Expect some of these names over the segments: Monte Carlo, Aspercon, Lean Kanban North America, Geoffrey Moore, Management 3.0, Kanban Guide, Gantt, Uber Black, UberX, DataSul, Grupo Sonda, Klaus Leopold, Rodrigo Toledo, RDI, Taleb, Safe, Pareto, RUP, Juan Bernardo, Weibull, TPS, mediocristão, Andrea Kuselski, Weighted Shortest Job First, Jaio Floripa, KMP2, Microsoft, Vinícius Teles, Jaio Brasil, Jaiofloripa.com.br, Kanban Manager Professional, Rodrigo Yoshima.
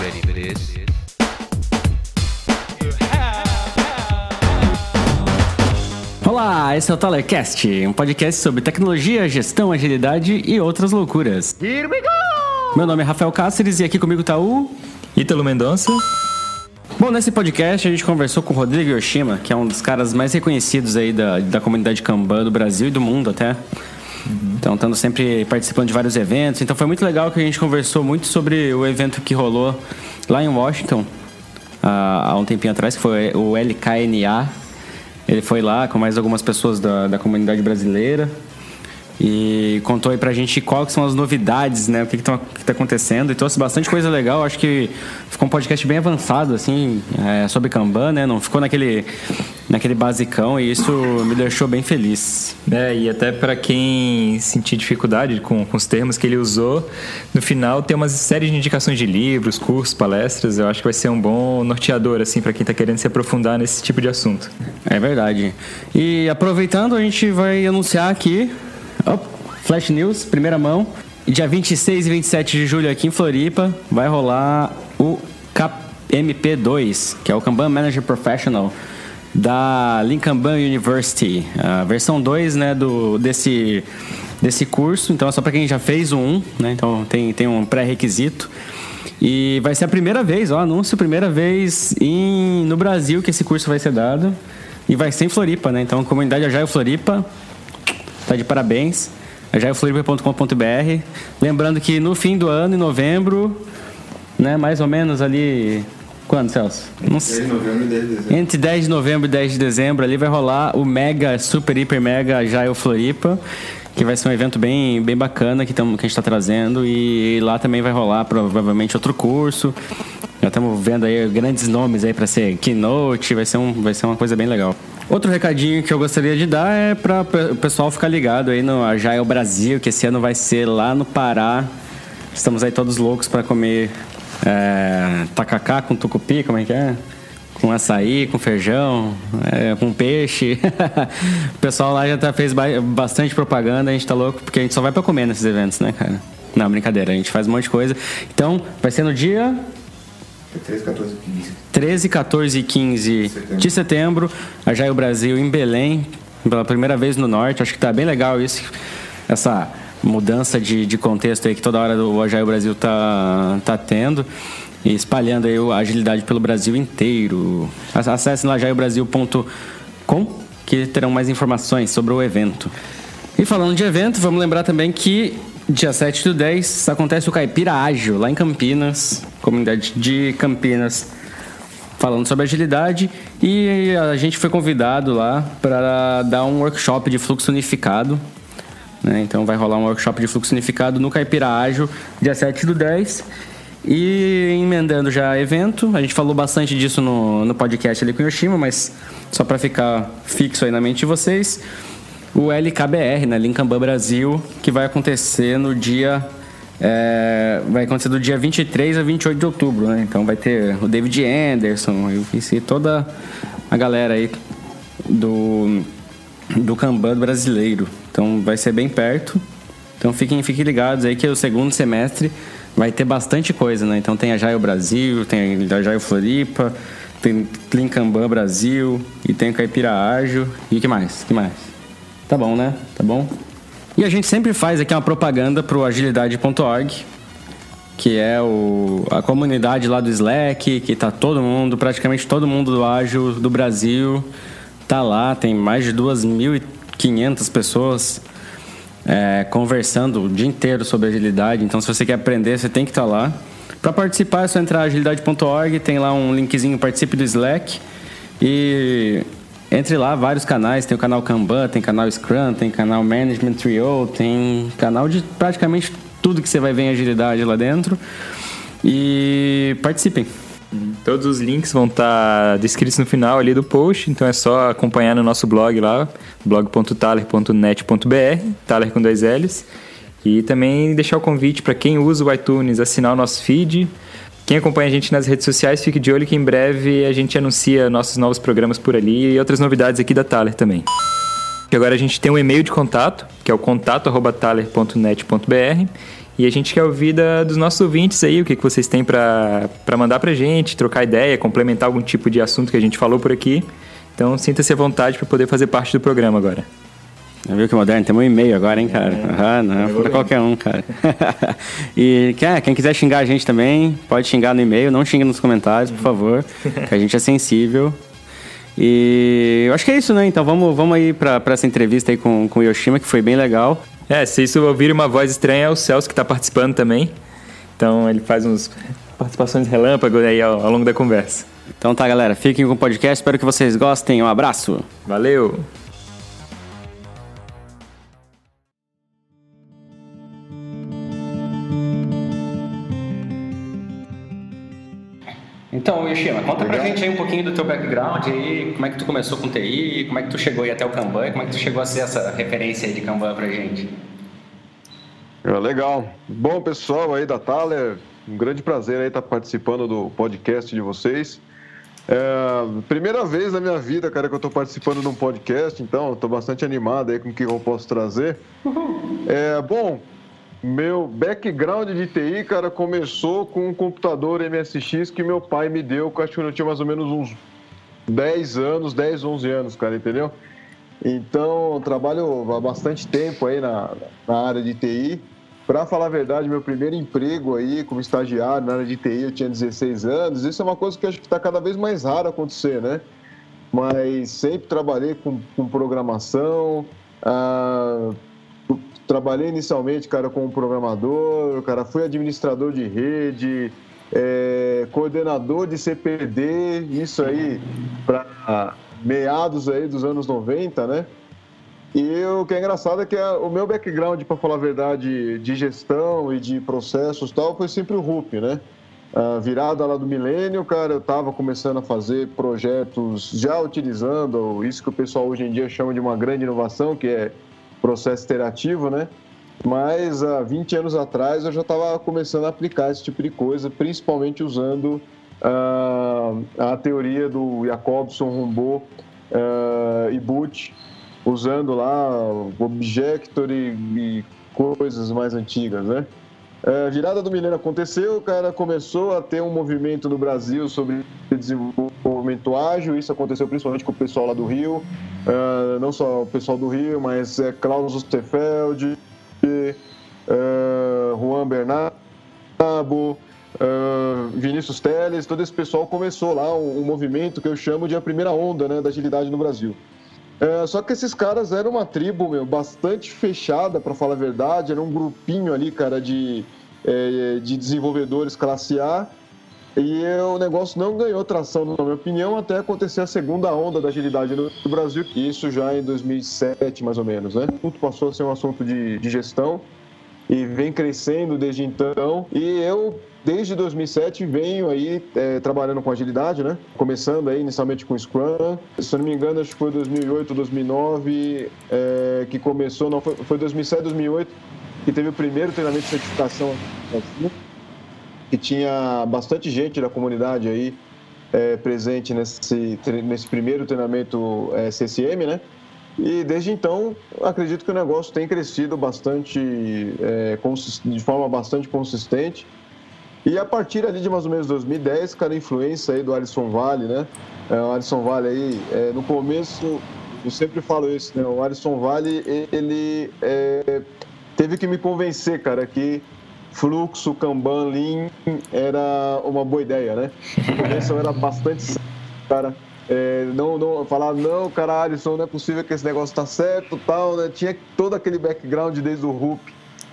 ready for this? Olá, esse é o Thalercast, um podcast sobre tecnologia, gestão, agilidade e outras loucuras. Here we go! Meu nome é Rafael Cáceres e aqui comigo tá o... Italo Mendonça. Bom, nesse podcast a gente conversou com o Rodrigo Yoshima, que é um dos caras mais reconhecidos aí da comunidade Kanban do Brasil e do mundo até. Então, estando sempre participando de vários eventos. Então, foi muito legal que a gente conversou muito sobre o evento que rolou lá em Washington, há um tempinho atrás, que foi o LKNA. Ele foi lá com mais algumas pessoas da comunidade brasileira e contou aí pra gente quais são as novidades, né? O que tá acontecendo. E trouxe bastante coisa legal. Acho que ficou um podcast bem avançado, assim, sobre Kanban, né? Não ficou naquele basicão, e isso me deixou bem feliz. E até para quem sentir dificuldade com os termos que ele usou, no final tem uma série de indicações de livros, cursos, palestras. Eu acho que vai ser um bom norteador, assim, para quem está querendo se aprofundar nesse tipo de assunto. É verdade. E aproveitando, a gente vai anunciar aqui... Flash News, primeira mão. Dia 26 e 27 de julho aqui em Floripa vai rolar o KMP2, que é o Kanban Manager Professional da LeanKanban University, a versão 2, né, desse curso. Então é só para quem já fez o 1, né? Então tem um pré-requisito. E vai ser a primeira vez, anúncio, primeira vez no Brasil que esse curso vai ser dado. E vai ser em Floripa, né? Então a comunidade Jaio Floripa tá de parabéns, jaiofloripa.com.br. Lembrando que no fim do ano, em novembro, né, mais ou menos ali... Quando, Celso? Não sei. Entre 10 de novembro e 10 de dezembro, ali vai rolar o mega, super, hiper, mega Jaio Floripa, que vai ser um evento bem, bem bacana que a gente está trazendo. E lá também vai rolar provavelmente outro curso. Já estamos vendo aí grandes nomes aí para ser keynote, vai ser uma coisa bem legal. Outro recadinho que eu gostaria de dar é para o pessoal ficar ligado aí no Jaio Brasil, que esse ano vai ser lá no Pará. Estamos aí todos loucos para comer tacacá com tucupi, como é que é? Com açaí, com feijão, com peixe. O pessoal lá já fez bastante propaganda, a gente tá louco, porque a gente só vai para comer nesses eventos, né, cara? Não, brincadeira, a gente faz um monte de coisa. Então, vai ser no dia... 13, 14 e 15 de setembro, a Jaio Brasil em Belém, pela primeira vez no norte. Acho que tá bem legal isso, essa mudança de contexto aí que toda hora o Jaio Brasil tá tendo, e espalhando aí a agilidade pelo Brasil inteiro. Acessem lá jaiobrasil.com, que terão mais informações sobre o evento. E falando de evento, vamos lembrar também que dia 7 do 10 acontece o Caipira Ágil, lá em Campinas, comunidade de Campinas, falando sobre agilidade. E a gente foi convidado lá para dar um workshop de fluxo unificado, né? Então vai rolar um workshop de fluxo unificado no Caipira Ágil, dia 7 do 10. E emendando já evento, a gente falou bastante disso no podcast ali com o Yoshima, mas só para ficar fixo aí na mente de vocês... O LKBR, né, LeanKanban Brasil, que vai acontecer do dia 23 a 28 de outubro, né? Então vai ter o David Anderson e toda a galera aí do Kanban brasileiro. Então vai ser bem perto. Então fiquem ligados aí que o segundo semestre vai ter bastante coisa, né? Então tem a Jaio Brasil, tem a Jaio Floripa, tem LeanKanban Brasil e tem o Caipira Ágil. E o que mais? Tá bom, né? Tá bom. E a gente sempre faz aqui uma propaganda pro Agilidade.org, que é a comunidade lá do Slack, que tá praticamente todo mundo do Ágil do Brasil, tá lá, tem mais de 2.500 pessoas conversando o dia inteiro sobre agilidade. Então, se você quer aprender, você tem que estar lá. Para participar, é só entrar Agilidade.org, tem lá um linkzinho, participe do Slack, e... Entre lá, vários canais, tem o canal Kanban, tem canal Scrum, tem canal Management Trio, tem canal de praticamente tudo que você vai ver em agilidade lá dentro. E participem. Todos os links vão estar descritos no final ali do post, então é só acompanhar no nosso blog lá, blog.thaler.net.br, Thaler com 2 L's. E também deixar o convite para quem usa o iTunes assinar o nosso feed. Quem acompanha a gente nas redes sociais, fique de olho que em breve a gente anuncia nossos novos programas por ali e outras novidades aqui da Thaler também. E agora a gente tem um e-mail de contato, que é o contato@thaler.net.br, E a gente quer ouvir dos nossos ouvintes aí, o que vocês têm para mandar pra gente, trocar ideia, complementar algum tipo de assunto que a gente falou por aqui. Então, sinta-se à vontade para poder fazer parte do programa agora. Viu que moderno? Temos um e-mail agora, hein, cara? Não, para qualquer um, cara. E quem quiser xingar a gente também, pode xingar no e-mail, não xinga nos comentários, por favor, que a gente é sensível. E eu acho que é isso, né? Então vamos aí para essa entrevista aí com o Yoshima, que foi bem legal. Se isso ouvir uma voz estranha, é o Celso que está participando também. Então ele faz umas participações relâmpagos aí ao longo da conversa. Então tá, galera, fiquem com o podcast, espero que vocês gostem. Um abraço. Valeu! Então, Yoshima, conta pra gente aí um pouquinho do teu background aí, como é que tu começou com TI, como é que tu chegou aí até o Kanban e como é que tu chegou a ser essa referência aí de Kanban pra gente. Legal. Bom, pessoal aí da Thaler, um grande prazer aí estar participando do podcast de vocês. Primeira vez na minha vida, cara, que eu estou participando de um podcast, então estou bastante animado aí com o que eu posso trazer. Bom, meu background de TI, cara, começou com um computador MSX que meu pai me deu, que acho que eu tinha mais ou menos uns 10, 11 anos, cara, entendeu? Então, eu trabalho há bastante tempo aí na área de TI. Pra falar a verdade, meu primeiro emprego aí como estagiário na área de TI, eu tinha 16 anos. Isso é uma coisa que eu acho que está cada vez mais raro acontecer, né? Mas sempre trabalhei com programação, trabalhei inicialmente, cara, como programador, cara, fui administrador de rede, coordenador de CPD, isso aí para meados aí dos anos 90, né? E o que é engraçado é que o meu background, para falar a verdade, de gestão e de processos e tal, foi sempre o RUP, né? Virada lá do milênio, cara, eu estava começando a fazer projetos já utilizando isso que o pessoal hoje em dia chama de uma grande inovação, que é processo interativo, né? Mas há 20 anos atrás eu já estava começando a aplicar esse tipo de coisa, principalmente usando a teoria do Jacobson, Rimbaud e Butch, usando lá Objector e coisas mais antigas, né? A virada do milênio aconteceu, cara, começou a ter um movimento no Brasil sobre desenvolvimento ágil, isso aconteceu principalmente com o pessoal lá do Rio, não só o pessoal do Rio, mas Klaus Osterfeld, Juan Bernardo, Vinícius Teles, todo esse pessoal começou lá um movimento que eu chamo de a primeira onda, né, da agilidade no Brasil. Só que esses caras eram uma tribo, bastante fechada, pra falar a verdade. Era um grupinho ali, cara, de desenvolvedores classe A. E o negócio não ganhou tração, na minha opinião, até acontecer a segunda onda da agilidade no Brasil. Isso já em 2007, mais ou menos, né? Tudo passou a ser um assunto de gestão e vem crescendo desde então. E eu, desde 2007, venho aí trabalhando com agilidade, né? Começando aí inicialmente com Scrum. Se eu não me engano, acho que foi 2008, 2009 que começou. Não, foi 2007, 2008 que teve o primeiro treinamento de certificação aqui, que tinha bastante gente da comunidade aí presente nesse primeiro treinamento CCM, né? E desde então, acredito que o negócio tem crescido bastante, de forma bastante consistente. E a partir ali de mais ou menos 2010, cara, a influência aí do Alisson Vale, né? O Alisson Vale aí, no começo, eu sempre falo isso, né? O Alisson Vale, ele teve que me convencer, cara, que fluxo, Kanban, Lean era uma boa ideia, né? No começo eu era bastante, cara, não, Alisson, não é possível que esse negócio tá certo, tal, né? Tinha todo aquele background desde o RUP,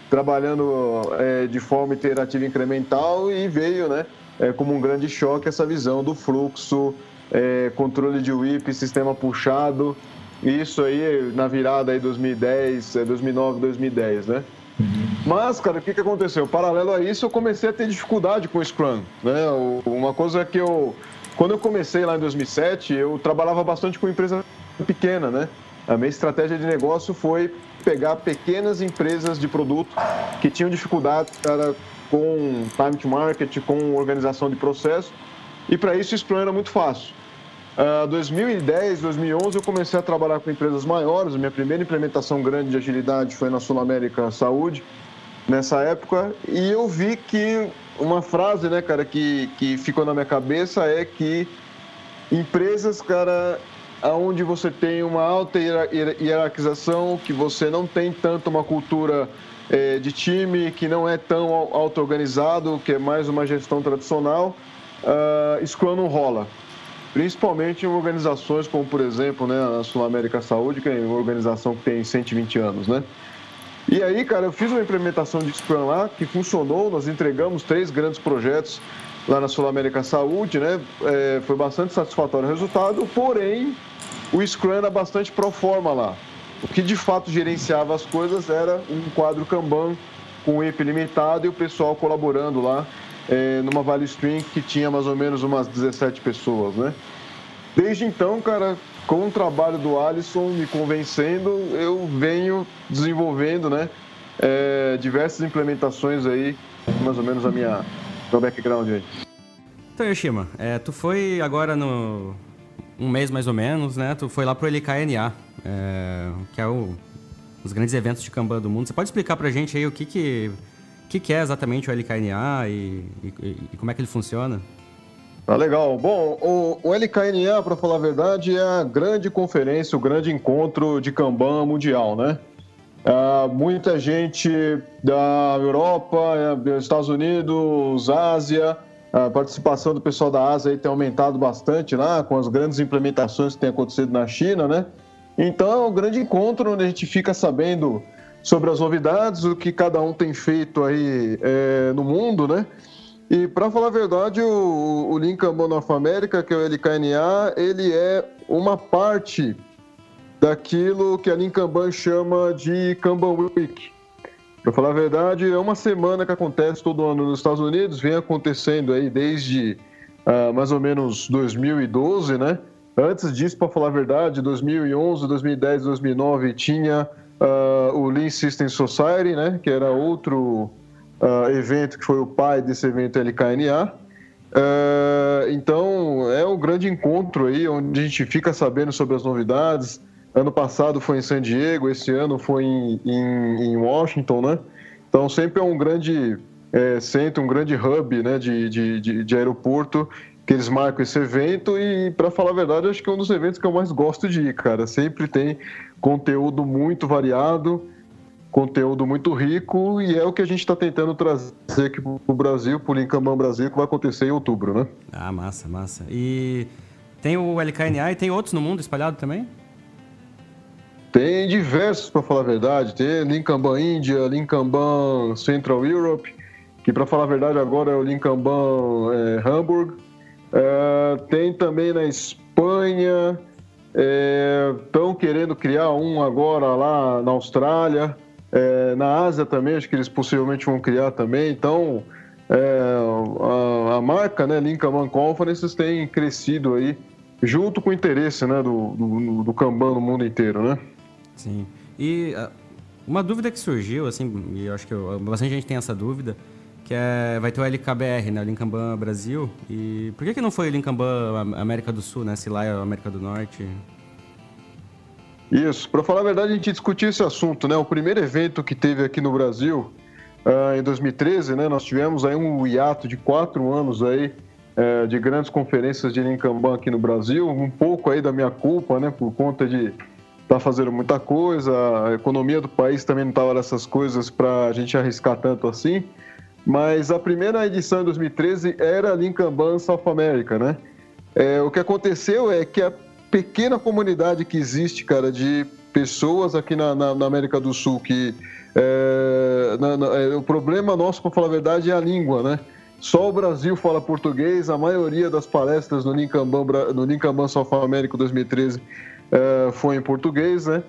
trabalhando de forma iterativa e incremental, e veio, né, como um grande choque essa visão do fluxo, controle de whip, sistema puxado, isso aí na virada aí 2009, 2010, né? Mas, cara, o que aconteceu? Paralelo a isso, eu comecei a ter dificuldade com o Scrum, né? Uma coisa que quando eu comecei lá em 2007, eu trabalhava bastante com empresa pequena, né? A minha estratégia de negócio foi pegar pequenas empresas de produto que tinham dificuldade, cara, com time to market, com organização de processo, e para isso o Scrum era muito fácil. 2010, 2011 eu comecei a trabalhar com empresas maiores. A minha primeira implementação grande de agilidade foi na Sul América Saúde, nessa época, e eu vi que uma frase, né, cara, que ficou na minha cabeça é que empresas, cara, onde você tem uma alta hierarquização, que você não tem tanto uma cultura de time, que não é tão auto-organizado, que é mais uma gestão tradicional, Scrum não rola. Principalmente em organizações como, por exemplo, né, a Sul América Saúde, que é uma organização que tem 120 anos, né? E aí, cara, eu fiz uma implementação de Scrum lá, que funcionou, nós entregamos 3 grandes projetos lá na Sul América Saúde, né? Foi bastante satisfatório o resultado, porém, o Scrum era bastante pro forma lá. O que de fato gerenciava as coisas era um quadro Kanban com IP limitado e o pessoal colaborando lá numa value stream que tinha mais ou menos umas 17 pessoas, né? Desde então, cara, com o trabalho do Alisson me convencendo, eu venho desenvolvendo, né, diversas implementações aí, mais ou menos a minha... meu background aí. Então, Yoshima, tu foi agora no... um mês mais ou menos, né? Tu foi lá pro LKNA, que é um dos grandes eventos de Kanban do mundo. Você pode explicar pra gente aí o que é exatamente o LKNA e como é que ele funciona? Tá legal. Bom, o LKNA, pra falar a verdade, é a grande conferência, o grande encontro de Kanban mundial, né? Muita gente da Europa, dos Estados Unidos, Ásia, a participação do pessoal da Ásia aí tem aumentado bastante lá, com as grandes implementações que tem acontecido na China, né? Então é um grande encontro onde a gente fica sabendo sobre as novidades, o que cada um tem feito aí no mundo, né? E para falar a verdade, o Lean Kanban North America, que é o LKNA, ele é uma parte daquilo que a Lean Kanban chama de Kanban Week. Para falar a verdade, é uma semana que acontece todo ano nos Estados Unidos, vem acontecendo aí desde mais ou menos 2012, né? Antes disso, para falar a verdade, 2011, 2010, 2009 tinha o Lean Systems Society, né? Que era outro evento que foi o pai desse evento LKNA. Então, é um grande encontro aí, onde a gente fica sabendo sobre as novidades. Ano passado foi em San Diego, esse ano foi em Washington, né? Então sempre é um grande centro, um grande hub, né, de aeroporto, que eles marcam esse evento e, para falar a verdade, acho que é um dos eventos que eu mais gosto de ir, cara. Sempre tem conteúdo muito variado, conteúdo muito rico, e é o que a gente está tentando trazer aqui para o Brasil, para o Lean Kanban Brasil, que vai acontecer em outubro, né? Ah, massa, massa. E tem o LKNA e tem outros no mundo espalhado também? Tem diversos, para falar a verdade. Tem Lean Kanban Índia, Lean Kanban Central Europe, que, para falar a verdade, agora é o Lean Kanban Hamburg. Tem também na Espanha, estão querendo criar um agora lá na Austrália, na Ásia também, acho que eles possivelmente vão criar também. Então, a marca, né, Lean Kanban Conferences tem crescido aí, junto com o interesse, né, do Kanban no mundo inteiro, né? Sim. E uma dúvida que surgiu, assim, e eu acho que bastante gente tem essa dúvida, que vai ter o LKBR, né, o Lean Kanban Brasil, e por que não foi o Lean Kanban América do Sul, né, se lá é a América do Norte? Isso, para falar a verdade, a gente discutiu esse assunto, né, o primeiro evento que teve aqui no Brasil, em 2013, né, nós tivemos aí um hiato de 4 anos aí, de grandes conferências de Lean Kanban aqui no Brasil, um pouco aí da minha culpa, né, por conta de estar fazendo muita coisa, a economia do país também não estava nessas coisas para a gente arriscar tanto assim, mas a primeira edição em 2013 era Lean Kanban South America, né? O que aconteceu é que a pequena comunidade que existe, cara, de pessoas aqui na América do Sul, que o problema nosso, para falar a verdade, é a língua, né? Só o Brasil fala português, a maioria das palestras no Lean Kanban South America 2013 foi em português, né?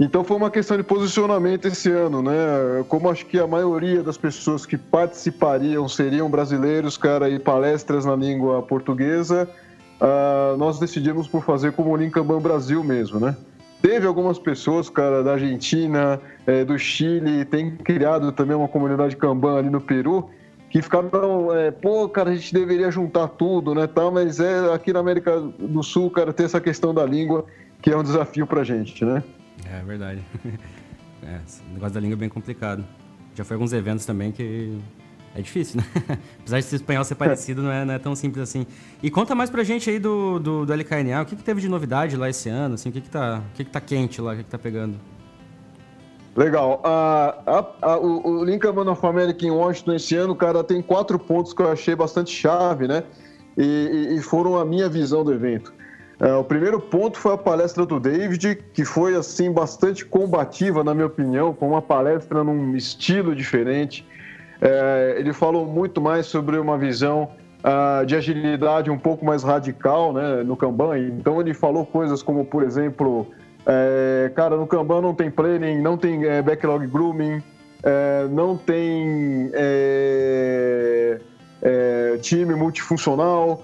Então foi uma questão de posicionamento esse ano, né? Como acho que a maioria das pessoas que participariam seriam brasileiros, cara, e palestras na língua portuguesa, nós decidimos por fazer como o Lean Kanban Brasil mesmo, né? Teve algumas pessoas, cara, da Argentina, do Chile, tem criado também uma comunidade Kanban ali no Peru, que ficaram, pô, cara, a gente deveria juntar tudo, né, tá? Mas aqui na América do Sul, cara, tem essa questão da língua, que é um desafio pra gente, né? É verdade. O negócio da língua é bem complicado. já foi alguns eventos também que é difícil, né? Apesar de esse espanhol ser parecido, não é tão simples assim. E conta mais pra gente aí do LKNA, o que teve de novidade lá esse ano, assim, o que tá quente lá, o que tá pegando? Legal. O Lean Kanban of America em Washington esse ano, cara, tem 4 pontos que eu achei bastante chave, né? E foram a minha visão do evento. O primeiro ponto foi a palestra do David, que foi, assim, bastante combativa, na minha opinião, com uma palestra num estilo diferente. Ele falou muito mais sobre uma visão de agilidade um pouco mais radical, né, no Kanban. Então, ele falou coisas como, por exemplo... cara, no Kanban não tem planning, não tem backlog grooming, não tem time multifuncional,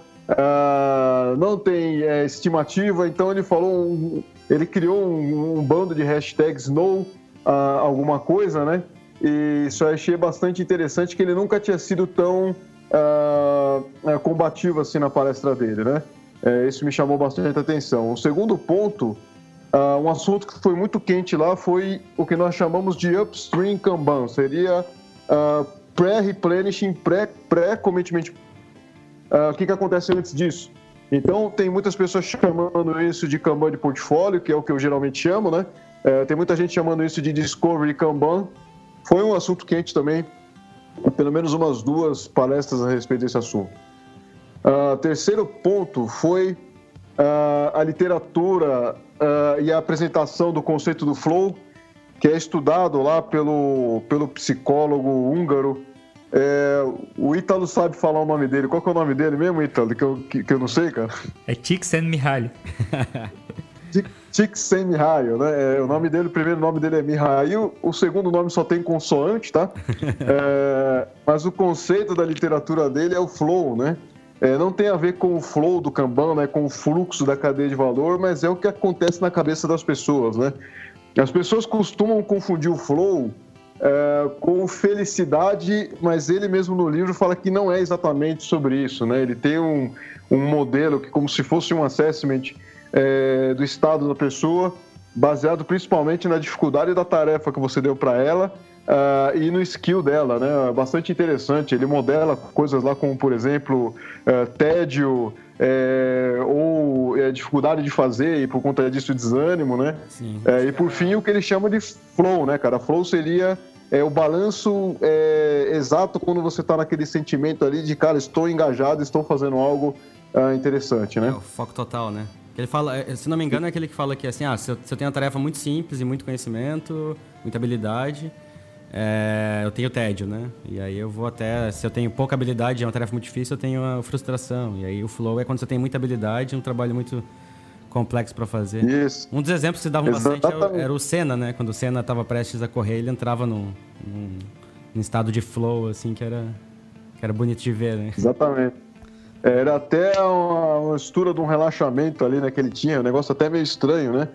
não tem estimativa. Então ele falou, ele criou um bando de hashtags no alguma coisa, né? E isso eu achei bastante interessante, que ele nunca tinha sido tão combativo assim na palestra dele, né? Isso me chamou bastante atenção. O segundo ponto... um assunto que foi muito quente lá foi o que nós chamamos de Upstream Kanban. Seria pré-replenishing, pré-commitment. O que acontece antes disso? Então, tem muitas pessoas chamando isso de Kanban de portfólio, que é o que eu geralmente chamo, né? Tem muita gente chamando isso de Discovery Kanban. Foi um assunto quente também, pelo menos umas 2 palestras a respeito desse assunto. Terceiro ponto foi a literatura... e a apresentação do conceito do flow, que é estudado lá pelo psicólogo húngaro. O Ítalo sabe falar o nome dele. Qual que é o nome dele mesmo, Ítalo? Que eu não sei, cara. É Mihail. Mihail, né? O primeiro nome dele é Mihail. O segundo nome só tem consoante, tá? Mas o conceito da literatura dele é o flow, né? Não tem a ver com o flow do Kanban, né, com o fluxo da cadeia de valor, mas é o que acontece na cabeça das pessoas, né? As pessoas costumam confundir o flow com felicidade, mas ele mesmo no livro fala que não é exatamente sobre isso, né? Ele tem um modelo que como se fosse um assessment do estado da pessoa, baseado principalmente na dificuldade da tarefa que você deu para ela e no skill dela, né? Bastante interessante. Ele modela coisas lá como, por exemplo, tédio ou dificuldade de fazer e por conta disso desânimo, né? Sim, e por fim o que ele chama de flow, né, cara? Flow seria o balanço exato quando você está naquele sentimento ali de, cara, estou engajado, estou fazendo algo interessante, né? É o foco total, né? Ele fala, se não me engano, é aquele que fala que assim, se eu tenho uma tarefa muito simples e muito conhecimento, muita habilidade... eu tenho tédio, né? E aí eu vou até... Se eu tenho pouca habilidade, é uma tarefa muito difícil, eu tenho a frustração. E aí o flow é quando você tem muita habilidade, um trabalho muito complexo para fazer. Isso. Um dos exemplos que se dava bastante era o Senna, né? Quando o Senna estava prestes a correr, ele entrava num estado de flow, assim, que era bonito de ver, né? Exatamente. Era até uma mistura de um relaxamento ali, né, que ele tinha. Um negócio até meio estranho, né?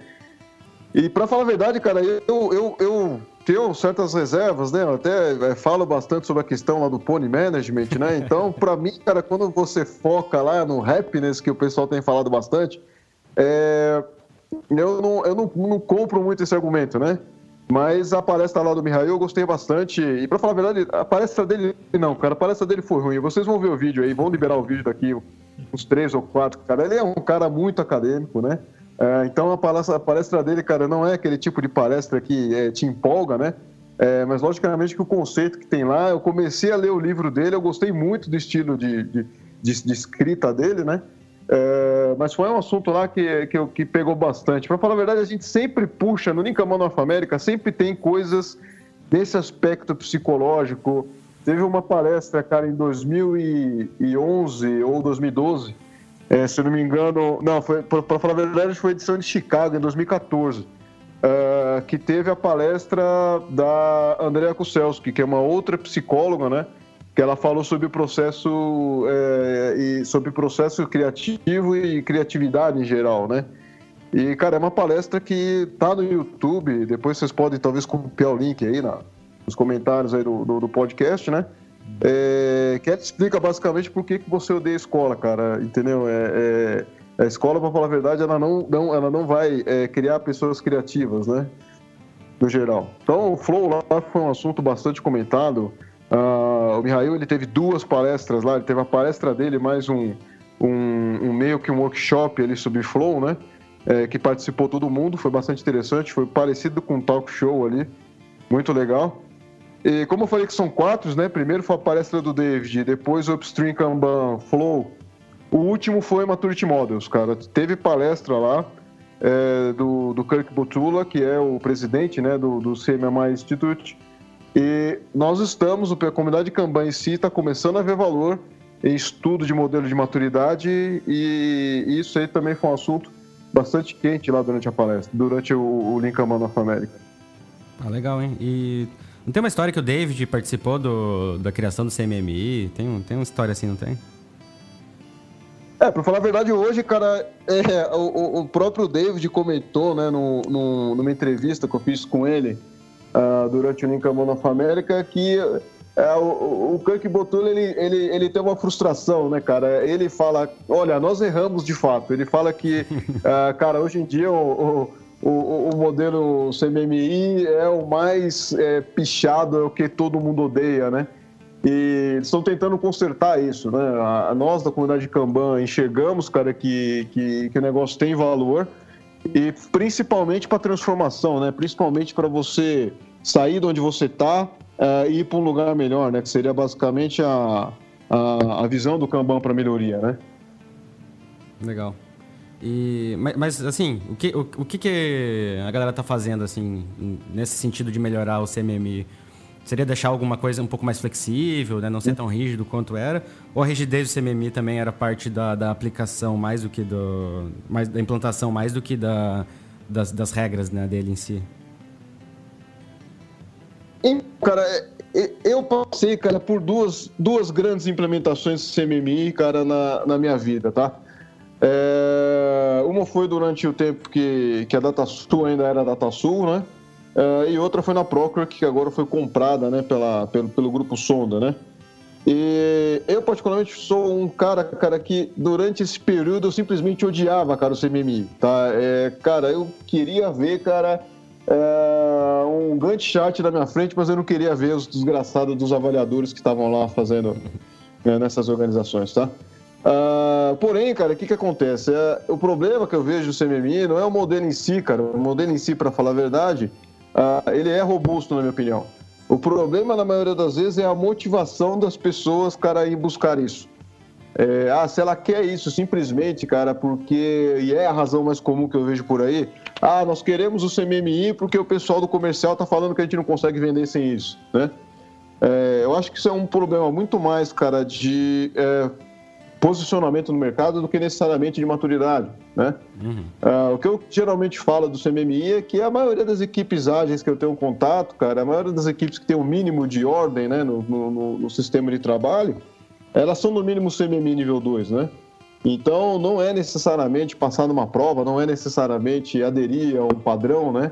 E para falar a verdade, cara, eu tenho certas reservas, né? Eu até falo bastante sobre a questão lá do pony management, né? Então, para mim, cara, quando você foca lá no happiness, que o pessoal tem falado bastante, eu não compro muito esse argumento, né? Mas a palestra lá do Mihail eu gostei bastante. E para falar a verdade, a palestra dele... Não, cara, a palestra dele foi ruim. Vocês vão ver o vídeo aí, vão liberar o vídeo daqui uns 3 ou 4, cara. Ele é um cara muito acadêmico, né? Então, a palestra dele, cara, não é aquele tipo de palestra que te empolga, né? Mas, logicamente, que o conceito que tem lá... Eu comecei a ler o livro dele, eu gostei muito do estilo de escrita dele, né? Mas foi um assunto lá que pegou bastante. Para falar a verdade, a gente sempre puxa, no Lean Kanban of America, sempre tem coisas desse aspecto psicológico. Teve uma palestra, cara, em 2011 ou 2012... se eu não me engano, para falar a verdade, foi a edição de Chicago, em 2014, que teve a palestra da Andrea Kuselski, que é uma outra psicóloga, né? Que ela falou sobre o processo, sobre processo criativo e criatividade em geral, né? E, cara, é uma palestra que tá no YouTube, depois vocês podem talvez copiar o link aí nos comentários aí do podcast, né? Que explica basicamente por que você odeia a escola, cara, entendeu? A escola, pra falar a verdade, ela não vai criar pessoas criativas, né? no geral. Então, o Flow lá foi um assunto bastante comentado. O Mihail, ele teve duas palestras lá, ele teve a palestra dele, mais um meio que um workshop ali sobre Flow, né? Que participou todo mundo, foi bastante interessante, foi parecido com um talk show ali, muito legal. E como eu falei que são 4, né? Primeiro foi a palestra do David, depois o Upstream Kanban, Flow. O último foi Maturity Models, cara. Teve palestra lá do Kirk Botula, que é o presidente, né, do CMMI Institute. E nós estamos, a comunidade Kanban em si está começando a ver valor em estudo de modelo de maturidade, e isso aí também foi um assunto bastante quente lá durante a palestra, durante o Lean Kanban North America. Ah, legal, hein? E não tem uma história que o David participou da criação do CMMI? Tem uma história assim, não tem? Pra falar a verdade, hoje, cara, o próprio David comentou, né, numa entrevista que eu fiz com ele durante o Lean Kanban North America, que o Kirk Botula, ele tem uma frustração, né, cara? Ele fala, olha, nós erramos de fato. Ele fala que, cara, hoje em dia o modelo CMMI é o mais pichado, é o que todo mundo odeia, né? E eles estão tentando consertar isso, né? Nós, da comunidade de Kanban, enxergamos, cara, que o negócio tem valor, e principalmente para transformação, né? Principalmente para você sair de onde você está e ir para um lugar melhor, né? Que seria basicamente a visão do Kanban para melhoria, né? Legal. E, mas assim, o que a galera está fazendo, assim, nesse sentido de melhorar o CMMI? Seria deixar alguma coisa um pouco mais flexível, né? Não ser tão rígido quanto era? Ou a rigidez do CMMI também era parte da aplicação mais do que da implantação, mais do que das regras, né, dele em si? Cara, eu passei, cara, por duas grandes implementações do CMMI, cara, na minha vida, tá? Uma foi durante o tempo que a DataSul ainda era DataSul, né? E outra foi na Procure, que agora foi comprada, né, pelo Grupo Sonda, né? E eu, particularmente, sou um cara, que durante esse período eu simplesmente odiava, cara, o CMMI, tá? Cara, eu queria ver, cara, um Gantt chart na minha frente, mas eu não queria ver os desgraçados dos avaliadores que estavam lá fazendo, né, nessas organizações, tá? Porém, cara, o que acontece? O problema que eu vejo do CMMI não é o modelo em si, cara. O modelo em si, pra falar a verdade... ele é robusto, na minha opinião. O problema, na maioria das vezes, é a motivação das pessoas, cara, em buscar isso. Se ela quer isso simplesmente, cara, porque... E é a razão mais comum que eu vejo por aí. Nós queremos o CMMI porque o pessoal do comercial tá falando que a gente não consegue vender sem isso, né? Eu acho que isso é um problema muito mais, cara, de... posicionamento no mercado do que necessariamente de maturidade, né? Uhum. O que eu geralmente falo do CMMI é que a maioria das equipes ágeis que eu tenho contato, cara, a maioria das equipes que tem o mínimo de ordem, né, no sistema de trabalho, elas são no mínimo CMMI nível 2, né? Então, não é necessariamente passar numa prova, não é necessariamente aderir a um padrão, né,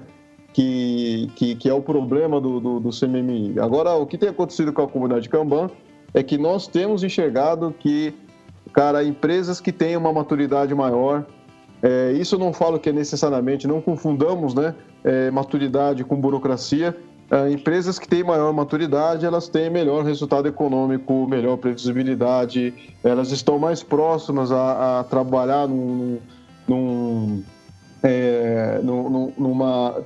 que é o problema do CMMI. Agora, o que tem acontecido com a comunidade Kanban é que nós temos enxergado que, cara, empresas que têm uma maturidade maior, isso eu não falo que é necessariamente, não confundamos, né, maturidade com burocracia. Empresas que têm maior maturidade, elas têm melhor resultado econômico, melhor previsibilidade, elas estão mais próximas a trabalhar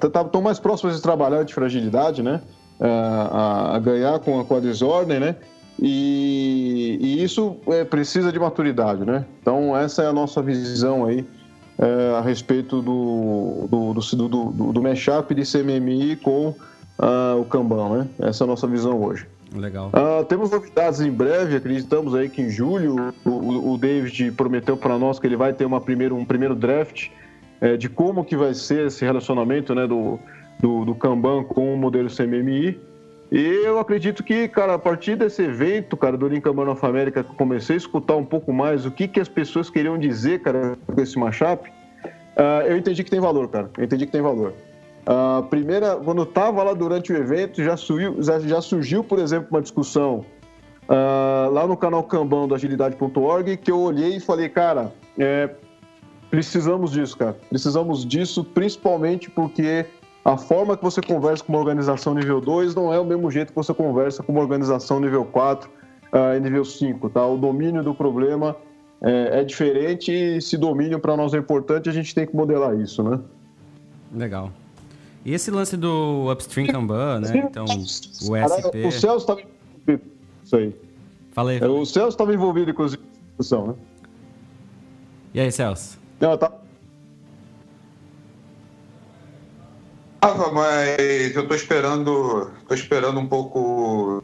estão mais próximas de trabalhar de fragilidade, né, a ganhar com a desordem, né? E isso precisa de maturidade, né? Então, essa é a nossa visão aí a respeito do mashup de CMMI com o Kanban, né? Essa é a nossa visão hoje. Legal. Temos novidades em breve, acreditamos aí que em julho o David prometeu para nós que ele vai ter um primeiro draft de como que vai ser esse relacionamento, né, do Kanban com o modelo CMMI. E eu acredito que, cara, a partir desse evento, cara, do Lean Kanban North America, que eu comecei a escutar um pouco mais o que as pessoas queriam dizer, cara, com esse mashup, eu entendi que tem valor, cara. Quando eu estava lá durante o evento, já surgiu, por exemplo, uma discussão lá no canal Kanban do Agilidade.org, que eu olhei e falei, cara, precisamos disso, principalmente porque A forma que você conversa com uma organização nível 2 não é o mesmo jeito que você conversa com uma organização nível 4 e nível 5, tá? O domínio do problema é diferente e esse domínio para nós é importante, a gente tem que modelar isso, né? Legal. E esse lance do Upstream Kanban, né? Então, o ESP... O Celso estava envolvido com isso aí. Falei. O Celso estava envolvido com essa discussão, né? E aí, Celso? Não, tá. Mas eu tô esperando um pouco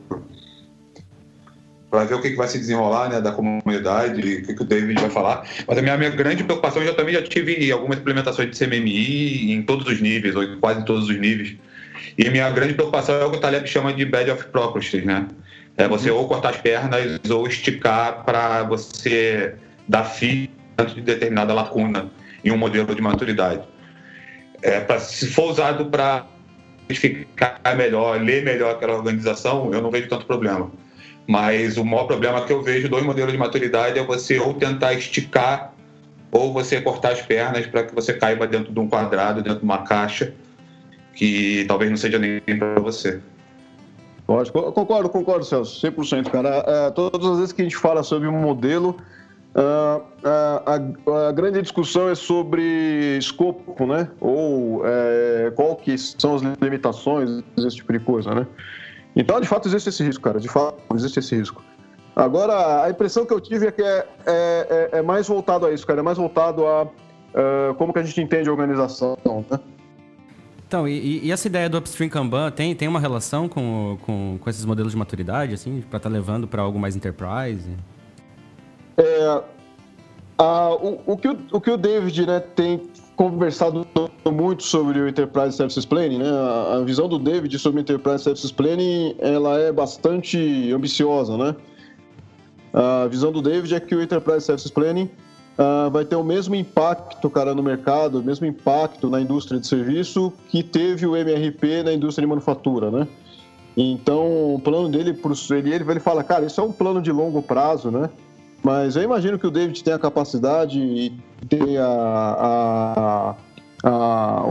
para ver o que vai se desenrolar, né, da comunidade, o que o David vai falar. Mas a minha grande preocupação, eu também já tive algumas implementações de CMMI em todos os níveis, ou em quase todos os níveis. E a minha grande preocupação é o que o Taleb chama de bad of properties, né? É você ou cortar as pernas ou esticar para você dar fio dentro de determinada lacuna em um modelo de maturidade. Se for usado para identificar melhor, ler melhor aquela organização, eu não vejo tanto problema. Mas o maior problema que eu vejo dos modelos de maturidade é você ou tentar esticar ou você cortar as pernas para que você caiba dentro de um quadrado, dentro de uma caixa, que talvez não seja nem para você. Lógico, concordo, Celso, 100%, cara. Todas as vezes que a gente fala sobre um modelo, a grande discussão é sobre escopo, né? Ou qual que são as limitações, esse tipo de coisa, né? Então, de fato, existe esse risco, cara. De fato, existe esse risco. Agora, a impressão que eu tive é que é mais voltado a isso, cara. É mais voltado a como que a gente entende a organização, né? Então, e essa ideia do Upstream Kanban tem uma relação com esses modelos de maturidade, assim, para estar levando para algo mais enterprise? O que o David, né, tem conversado muito sobre o Enterprise Services Planning, né? A visão do David sobre o Enterprise Services Planning, ela é bastante ambiciosa, né? A visão do David é que o Enterprise Services Planning vai ter o mesmo impacto, cara, no mercado, o mesmo impacto na indústria de serviço que teve o MRP na indústria de manufatura, né? Então, o plano dele, ele fala, cara, isso é um plano de longo prazo, né? Mas eu imagino que o David tem a capacidade e tem o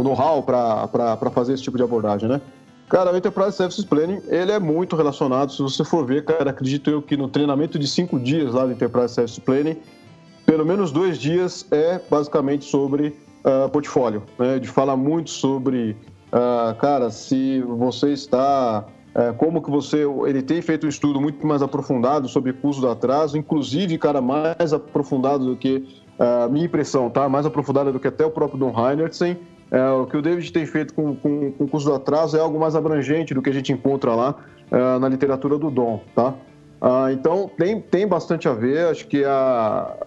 know-how para fazer esse tipo de abordagem, né? Cara, o Enterprise Services Planning, ele é muito relacionado, se você for ver, cara, acredito eu que no treinamento de 5 dias lá do Enterprise Services Planning, pelo menos 2 dias é basicamente sobre portfólio, né? De falar muito sobre, cara, se você está... como que ele tem feito um estudo muito mais aprofundado sobre custo do atraso, inclusive, cara, mais aprofundado do que a minha impressão, tá? Mais aprofundado do que até o próprio Don Reinertsen. O que o David tem feito com o custo do atraso é algo mais abrangente do que a gente encontra lá na literatura do Don, tá? Então, tem bastante a ver. Acho que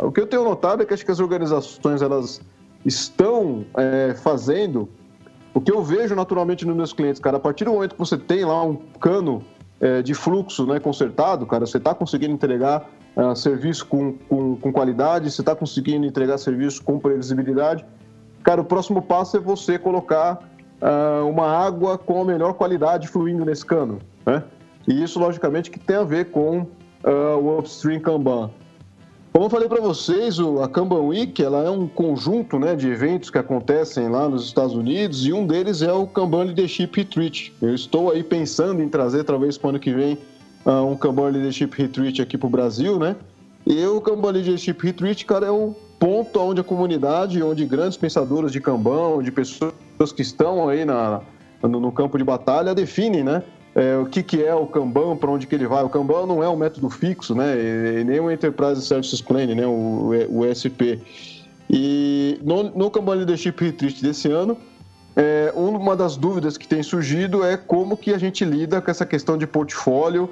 o que eu tenho notado é que acho que as organizações, elas estão fazendo... O que eu vejo naturalmente nos meus clientes, cara, a partir do momento que você tem lá um cano de fluxo, né, consertado, cara, você está conseguindo entregar serviço com qualidade, você está conseguindo entregar serviço com previsibilidade. Cara, o próximo passo é você colocar uma água com a melhor qualidade fluindo nesse cano, né? E isso, logicamente, que tem a ver com o Upstream Kanban. Como eu falei para vocês, a Kanban Week, ela é um conjunto, né, de eventos que acontecem lá nos Estados Unidos, e um deles é o Kanban Leadership Retreat. Eu estou aí pensando em trazer, talvez, para o ano que vem, um Kanban Leadership Retreat aqui para o Brasil, né? E o Kanban Leadership Retreat, cara, é um ponto onde a comunidade, onde grandes pensadores de Kanban, onde pessoas que estão aí no campo de batalha definem, né? O que é o Kanban, para onde que ele vai. O Kanban não é um método fixo, né? E nem o Enterprise Services Planning, né? O ESP. E no Kanban Leadership Retreat desse ano, uma das dúvidas que tem surgido é como que a gente lida com essa questão de portfólio,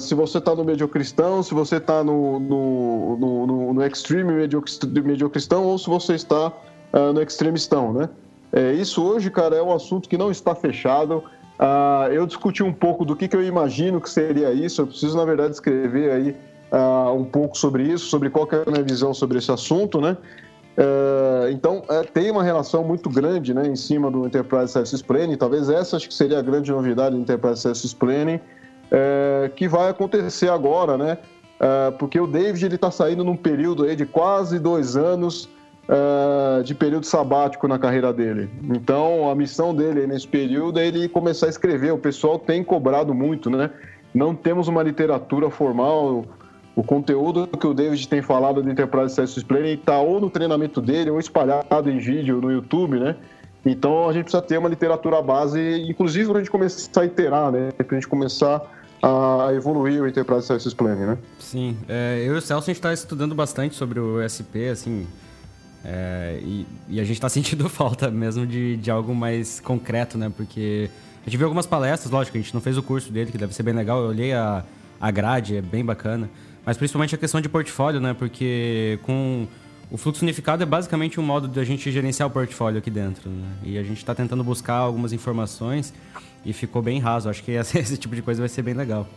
se você está no mediocristão, se você está no extreme mediocristão ou se você está no extremistão, né? Isso hoje, cara, é um assunto que não está fechado. Eu discuti um pouco do que eu imagino que seria isso. Eu preciso, na verdade, escrever aí um pouco sobre isso, sobre qual que é a minha visão sobre esse assunto, né? Então, tem uma relação muito grande, né, em cima do Enterprise Services Planning. Talvez essa acho que seria a grande novidade do Enterprise Services Planning, que vai acontecer agora, né? Porque o David, ele está saindo num período aí de quase 2 anos de período sabático na carreira dele. Então, a missão dele nesse período é ele começar a escrever. O pessoal tem cobrado muito, né? Não temos uma literatura formal. O conteúdo que o David tem falado do Enterprise Services Planning está ou no treinamento dele, ou espalhado em vídeo no YouTube, né? Então, a gente precisa ter uma literatura base, inclusive para a gente começar a iterar, né? Para a gente começar a evoluir o Enterprise Services Planning, né? Sim. Eu e o Celso, a gente está estudando bastante sobre o SP, assim... E a gente está sentindo falta mesmo de algo mais concreto, né? Porque a gente viu algumas palestras, lógico, a gente não fez o curso dele, que deve ser bem legal. Eu olhei a grade, é bem bacana. Mas principalmente a questão de portfólio, né? Porque com o fluxo unificado é basicamente um modo de a gente gerenciar o portfólio aqui dentro, né? E a gente está tentando buscar algumas informações e ficou bem raso. Acho que esse tipo de coisa vai ser bem legal.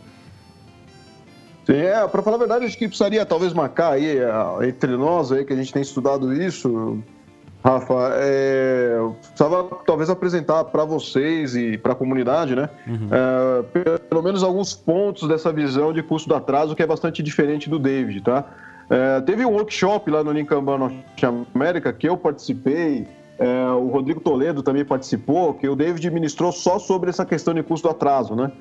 Para falar a verdade, acho que precisaria talvez marcar aí, entre nós aí, que a gente tem estudado isso, Rafa, precisava talvez apresentar para vocês e para a comunidade, né? Uhum. Pelo menos alguns pontos dessa visão de custo do atraso, que é bastante diferente do David, tá? Teve um workshop lá no Lean Kanban Norte América, que eu participei, o Rodrigo Toledo também participou, que o David ministrou só sobre essa questão de custo do atraso, né?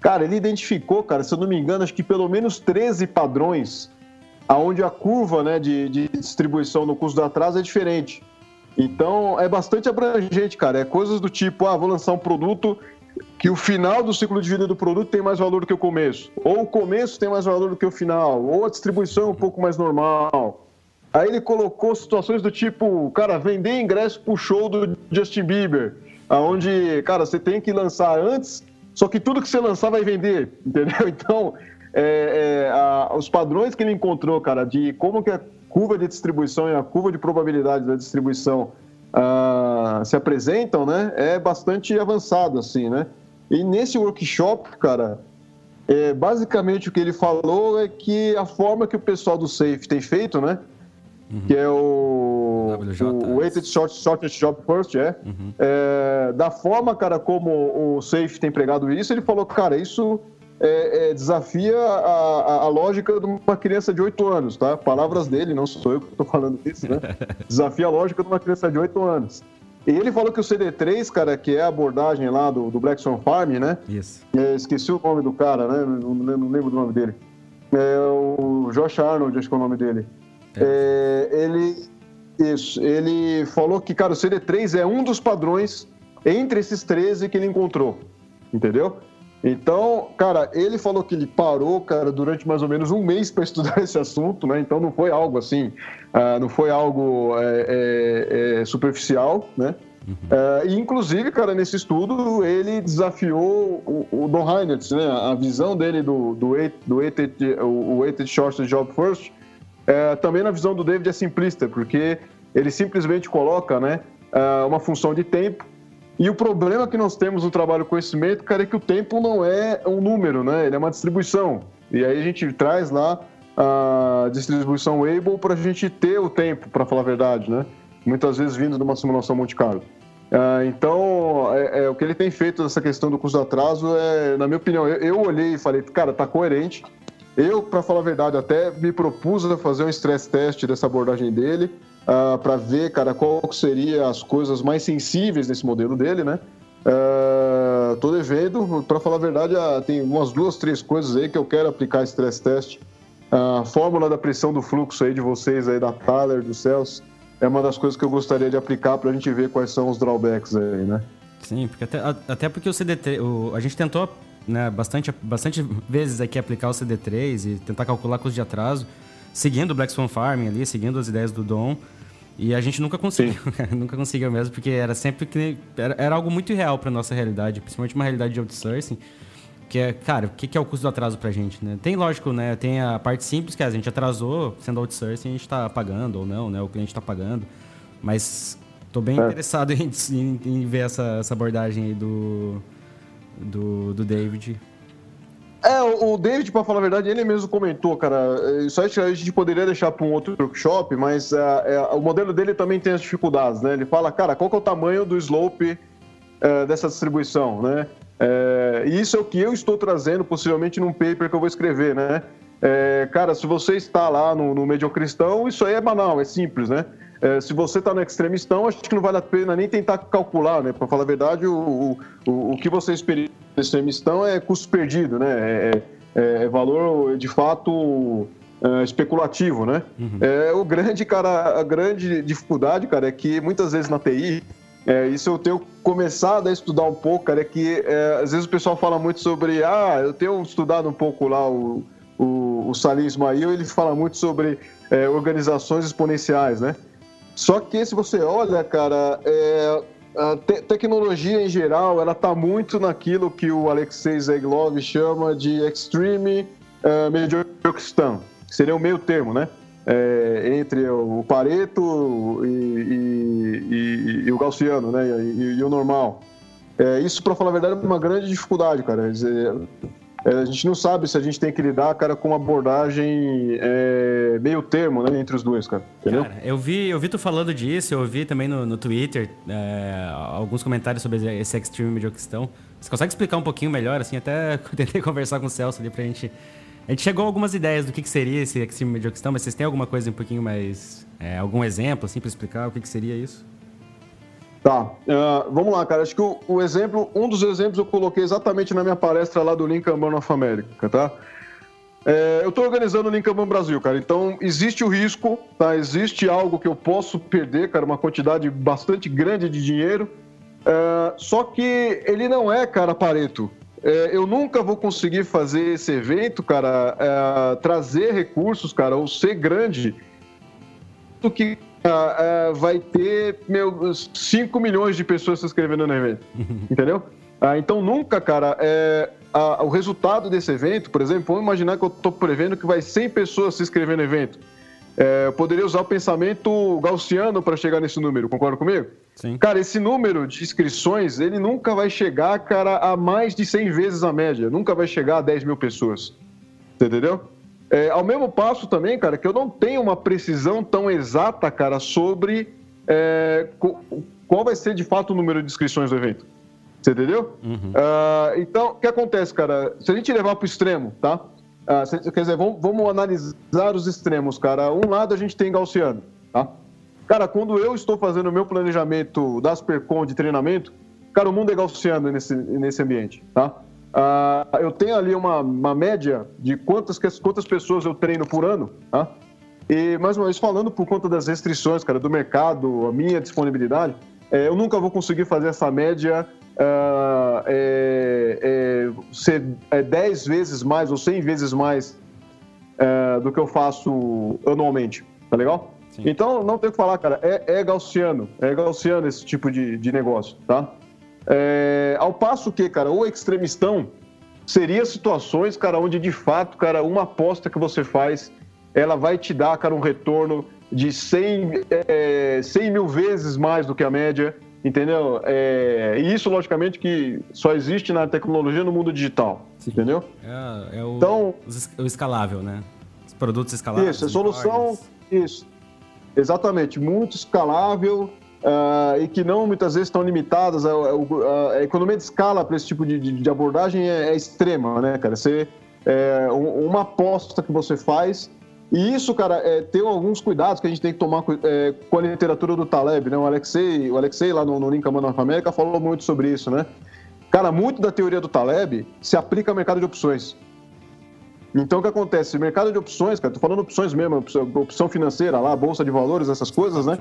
Cara, ele identificou, cara, se eu não me engano, acho que pelo menos 13 padrões onde a curva, né, de distribuição no custo do atraso é diferente. Então, é bastante abrangente, cara. É coisas do tipo, vou lançar um produto que o final do ciclo de vida do produto tem mais valor do que o começo. Ou o começo tem mais valor do que o final. Ou a distribuição é um pouco mais normal. Aí ele colocou situações do tipo, cara, vender ingresso pro show do Justin Bieber. Onde, cara, você tem que lançar antes... Só que tudo que você lançar vai vender, entendeu? Então, os padrões que ele encontrou, cara, de como que a curva de distribuição e a curva de probabilidade da distribuição se apresentam, né? É bastante avançado, assim, né? E nesse workshop, cara, basicamente o que ele falou é que a forma que o pessoal do Safe tem feito, né? Uhum. Que é o Weighted Shortest Job First, Uhum. Da forma, cara, como o Safe tem empregado isso, ele falou, cara, isso desafia a lógica de uma criança de 8 anos, tá? Palavras dele, não sou eu que estou falando isso, né? Desafia a lógica de uma criança de 8 anos. E ele falou que o CD3, cara, que é a abordagem lá do Black Swan Farm, né? Isso. Esqueci o nome do cara, né? Não lembro do nome dele. O Josh Arnold, acho que é o nome dele. Ele falou que, cara, o CD3 é um dos padrões entre esses 13 que ele encontrou, entendeu? Então, cara, ele falou que ele parou, cara, durante mais ou menos um mês para estudar esse assunto, né? Então não foi algo assim, não foi algo superficial, né? Uhum. E inclusive, cara, nesse estudo ele desafiou o Don Reinertsen, né? A visão dele do Weighted Shortest Job First. Também na visão do David é simplista, porque ele simplesmente coloca, né, uma função de tempo. E o problema que nós temos no trabalho com conhecimento, cara, é que o tempo não é um número, né? Ele é uma distribuição. E aí a gente traz lá a distribuição Weibull para a gente ter o tempo, para falar a verdade, né? Muitas vezes vindo de uma simulação Monte Carlo. Então, o que ele tem feito nessa questão do custo do atraso, na minha opinião, eu olhei e falei, cara, tá coerente. Eu, para falar a verdade, até me propus a fazer um stress test dessa abordagem dele, para ver, cara, qual seria as coisas mais sensíveis nesse modelo dele, né? Tô devendo, para falar a verdade, tem umas 2, 3 coisas aí que eu quero aplicar stress test. A fórmula da pressão do fluxo aí de vocês, aí da Thaler, do Celso, é uma das coisas que eu gostaria de aplicar para a gente ver quais são os drawbacks aí, né? Sim, porque até porque o CDT, a gente tentou... Né, bastante vezes aqui aplicar o CD3 e tentar calcular custo de atraso, seguindo o Black Swan Farming ali, seguindo as ideias do Dom, e a gente nunca conseguiu, nunca conseguiu mesmo, porque era sempre que era algo muito irreal para nossa realidade, principalmente uma realidade de outsourcing, que é, cara, o que é o custo do atraso pra gente, né? Tem, lógico, né, tem a parte simples, que a gente atrasou, sendo outsourcing, a gente tá pagando ou não, né, o cliente tá pagando, mas tô bem interessado em ver essa abordagem aí do David. O David, pra falar a verdade, ele mesmo comentou, cara, isso aí a gente poderia deixar para um outro workshop, mas o modelo dele também tem as dificuldades, né? Ele fala, cara, qual que é o tamanho do slope dessa distribuição, né? E isso é o que eu estou trazendo, possivelmente, num paper que eu vou escrever, né? Cara, se você está lá no Medio Cristão, isso aí é banal, é simples, né? Se você está no extremistão, acho que não vale a pena nem tentar calcular, né? Para falar a verdade, o que você experimenta no extremistão é custo perdido, né? É valor, de fato, especulativo, né? Uhum. A grande dificuldade, cara, é que muitas vezes na TI... isso eu tenho começado a estudar um pouco, cara, é que às vezes o pessoal fala muito sobre... eu tenho estudado um pouco lá o Salim Ismail, ele fala muito sobre organizações exponenciais, né? Só que se você olha, cara, a tecnologia em geral, ela tá muito naquilo que o Alexei Zeglov chama de extreme mediocristan, que seria o meio termo, né? Entre o Pareto e o gaussiano, né? E o normal. Isso, para falar a verdade, é uma grande dificuldade, cara. A gente não sabe se a gente tem que lidar, cara, com uma abordagem meio termo, né? Entre os dois, cara. Entendeu? Cara, eu vi tu falando disso, eu vi também no Twitter alguns comentários sobre esse extreme mediocristão. Você consegue explicar um pouquinho melhor, assim? Até tentei conversar com o Celso ali pra gente... A gente chegou a algumas ideias do que seria esse extreme mediocristão, mas vocês têm alguma coisa um pouquinho mais... algum exemplo, assim, para explicar o que seria isso? Tá, vamos lá, cara. Acho que um dos exemplos eu coloquei exatamente na minha palestra lá do Lean Kanban North America, tá? Eu estou organizando o Lean Kanban Brasil, cara. Então, existe o risco, tá? Existe algo que eu posso perder, cara, uma quantidade bastante grande de dinheiro. Só que ele não é, cara, Pareto. Eu nunca vou conseguir fazer esse evento, cara, trazer recursos, cara, ou ser grande, do que vai ter 5 milhões de pessoas se inscrevendo no evento, entendeu? Então nunca, cara, o resultado desse evento, por exemplo, vamos imaginar que eu estou prevendo que vai 100 pessoas se inscrever no evento. Eu poderia usar o pensamento gaussiano para chegar nesse número, concorda comigo? Sim. Cara, esse número de inscrições, ele nunca vai chegar, cara, a mais de 100 vezes a média. Nunca vai chegar a 10 mil pessoas, entendeu? Ao mesmo passo também, cara, que eu não tenho uma precisão tão exata, cara, sobre qual vai ser de fato o número de inscrições do evento. Você entendeu? Uhum. Então, o que acontece, cara? Se a gente levar para o extremo, tá? Quer dizer, vamos analisar os extremos, cara. Um lado a gente tem gaussiano, tá? Cara, quando eu estou fazendo o meu planejamento da Aspercon de treinamento, cara, o mundo é gaussiano nesse ambiente, tá? Eu tenho ali uma média de quantas pessoas eu treino por ano, tá? E, mais uma vez, falando por conta das restrições, cara, do mercado, a minha disponibilidade, eu nunca vou conseguir fazer essa média... ser 10 vezes mais ou 100 vezes mais do que eu faço anualmente, tá legal? Sim. Então, não tem o que falar, cara, é gaussiano esse tipo de negócio, tá? Ao passo que, cara, o extremistão seria situações, cara, onde de fato, cara, uma aposta que você faz, ela vai te dar, cara, um retorno de 100 mil vezes mais do que a média. Entendeu? E isso, logicamente, que só existe na tecnologia no mundo digital. Sim. Entendeu? Então, o escalável, né? Os produtos escaláveis. Isso, a solução... Isso, exatamente. Muito escalável e que não, muitas vezes, estão limitadas. A economia de escala para esse tipo de abordagem é extrema, né, cara? Uma aposta que você faz... E isso, cara, tem alguns cuidados que a gente tem que tomar com a literatura do Taleb, né? O Alexei lá no Lean Kanban North America falou muito sobre isso, né? Cara, muito da teoria do Taleb se aplica ao mercado de opções. Então, o que acontece? Mercado de opções, cara, tô falando opções mesmo, opção financeira lá, bolsa de valores, essas coisas, né?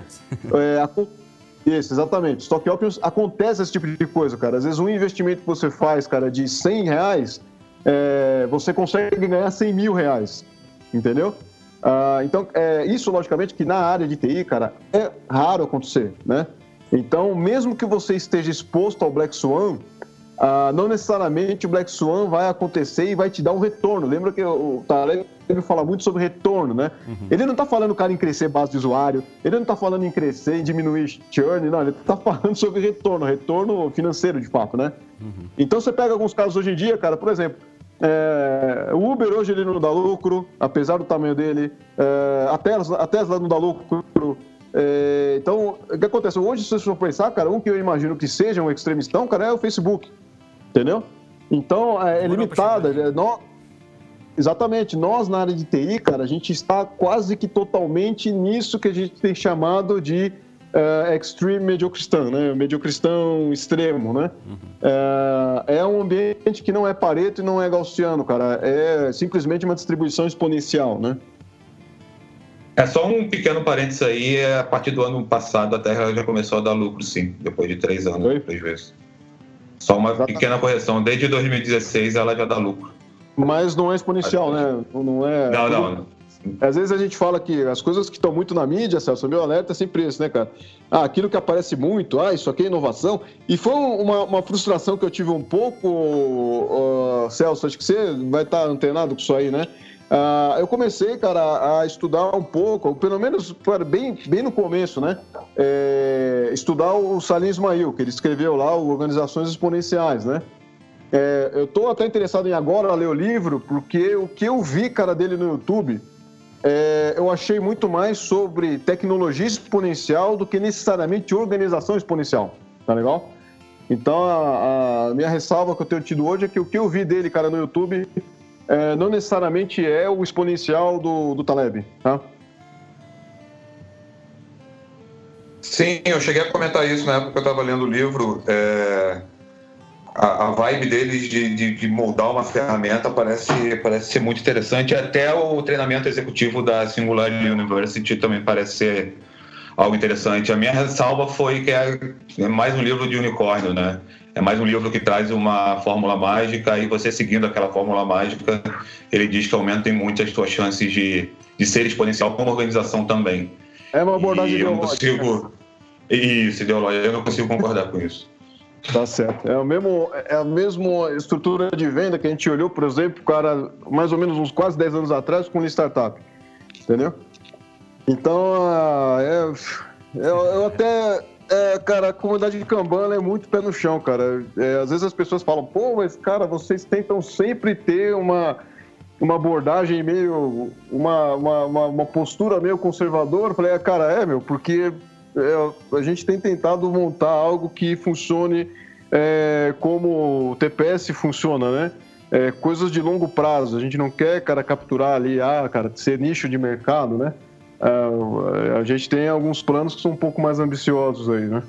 Isso, exatamente. Stock options, acontece esse tipo de coisa, cara. Às vezes, um investimento que você faz, cara, de R$100, você consegue ganhar R$100 mil, entendeu? Então, isso, logicamente, que na área de TI, cara, é raro acontecer, né? Então, mesmo que você esteja exposto ao Black Swan, não necessariamente o Black Swan vai acontecer e vai te dar um retorno. Lembra que o Taleb fala muito sobre retorno, né? Uhum. Ele não tá falando, cara, em crescer base de usuário, ele não tá falando em crescer, em diminuir churn, não, ele tá falando sobre retorno financeiro, de fato, né? Uhum. Então, você pega alguns casos hoje em dia, cara, por exemplo... o Uber hoje ele não dá lucro, apesar do tamanho dele, a Tesla não dá lucro. Então, o que acontece? Hoje, se você for pensar, cara, que eu imagino que seja um extremistão, cara, é o Facebook, entendeu? Então, é limitada, Exatamente. Nós, na área de TI, cara, a gente está quase que totalmente nisso que a gente tem chamado de extreme mediocristão, né? Mediocristão extremo, né? Uhum. É um ambiente que não é Pareto e não é gaussiano, cara. É simplesmente uma distribuição exponencial, né? É só um pequeno parênteses aí. A partir do ano passado, a Terra já começou a dar lucro, sim. Depois de 3 anos, 3 vezes. Só uma pequena correção. Desde 2016, ela já dá lucro. Mas não é exponencial, né? Não, é... não. Às vezes a gente fala que as coisas que estão muito na mídia, Celso, meu alerta é sempre esse, né, cara? Ah, aquilo que aparece muito, isso aqui é inovação. E foi uma frustração que eu tive um pouco, Celso, acho que você vai estar antenado com isso aí, né? Eu comecei, cara, a estudar um pouco, pelo menos bem no começo, né? Estudar o Salim Ismail, que ele escreveu lá, Organizações Exponenciais, né? Eu estou até interessado em agora ler o livro, porque o que eu vi, cara, dele no YouTube, eu achei muito mais sobre tecnologia exponencial do que necessariamente organização exponencial, tá legal? Então, a minha ressalva que eu tenho tido hoje é que o que eu vi dele, cara, no YouTube, não necessariamente é o exponencial do Taleb, tá? Sim, eu cheguei a comentar isso na época que eu estava lendo o livro, A vibe deles de moldar uma ferramenta parece ser muito interessante. Até o treinamento executivo da Singular University também parece ser algo interessante. A minha ressalva foi que é mais um livro de unicórnio, né? É mais um livro que traz uma fórmula mágica e você seguindo aquela fórmula mágica, ele diz que aumenta muito as suas chances de ser exponencial como organização também. É uma abordagem ideológica. Isso, ideológica. Eu não consigo concordar com isso. Tá certo. É a mesma estrutura de venda que a gente olhou, por exemplo, cara, mais ou menos uns quase 10 anos atrás com o Lean Startup. Entendeu? Então, eu até... cara, a comunidade de Kanban é muito pé no chão, cara. Às vezes as pessoas falam, pô, mas, cara, vocês tentam sempre ter uma abordagem meio... Uma postura meio conservadora. Eu falei, cara, porque... a gente tem tentado montar algo que funcione como o TPS funciona, né? Coisas de longo prazo. A gente não quer, cara, capturar ali, cara, ser nicho de mercado, né? A gente tem alguns planos que são um pouco mais ambiciosos aí, né?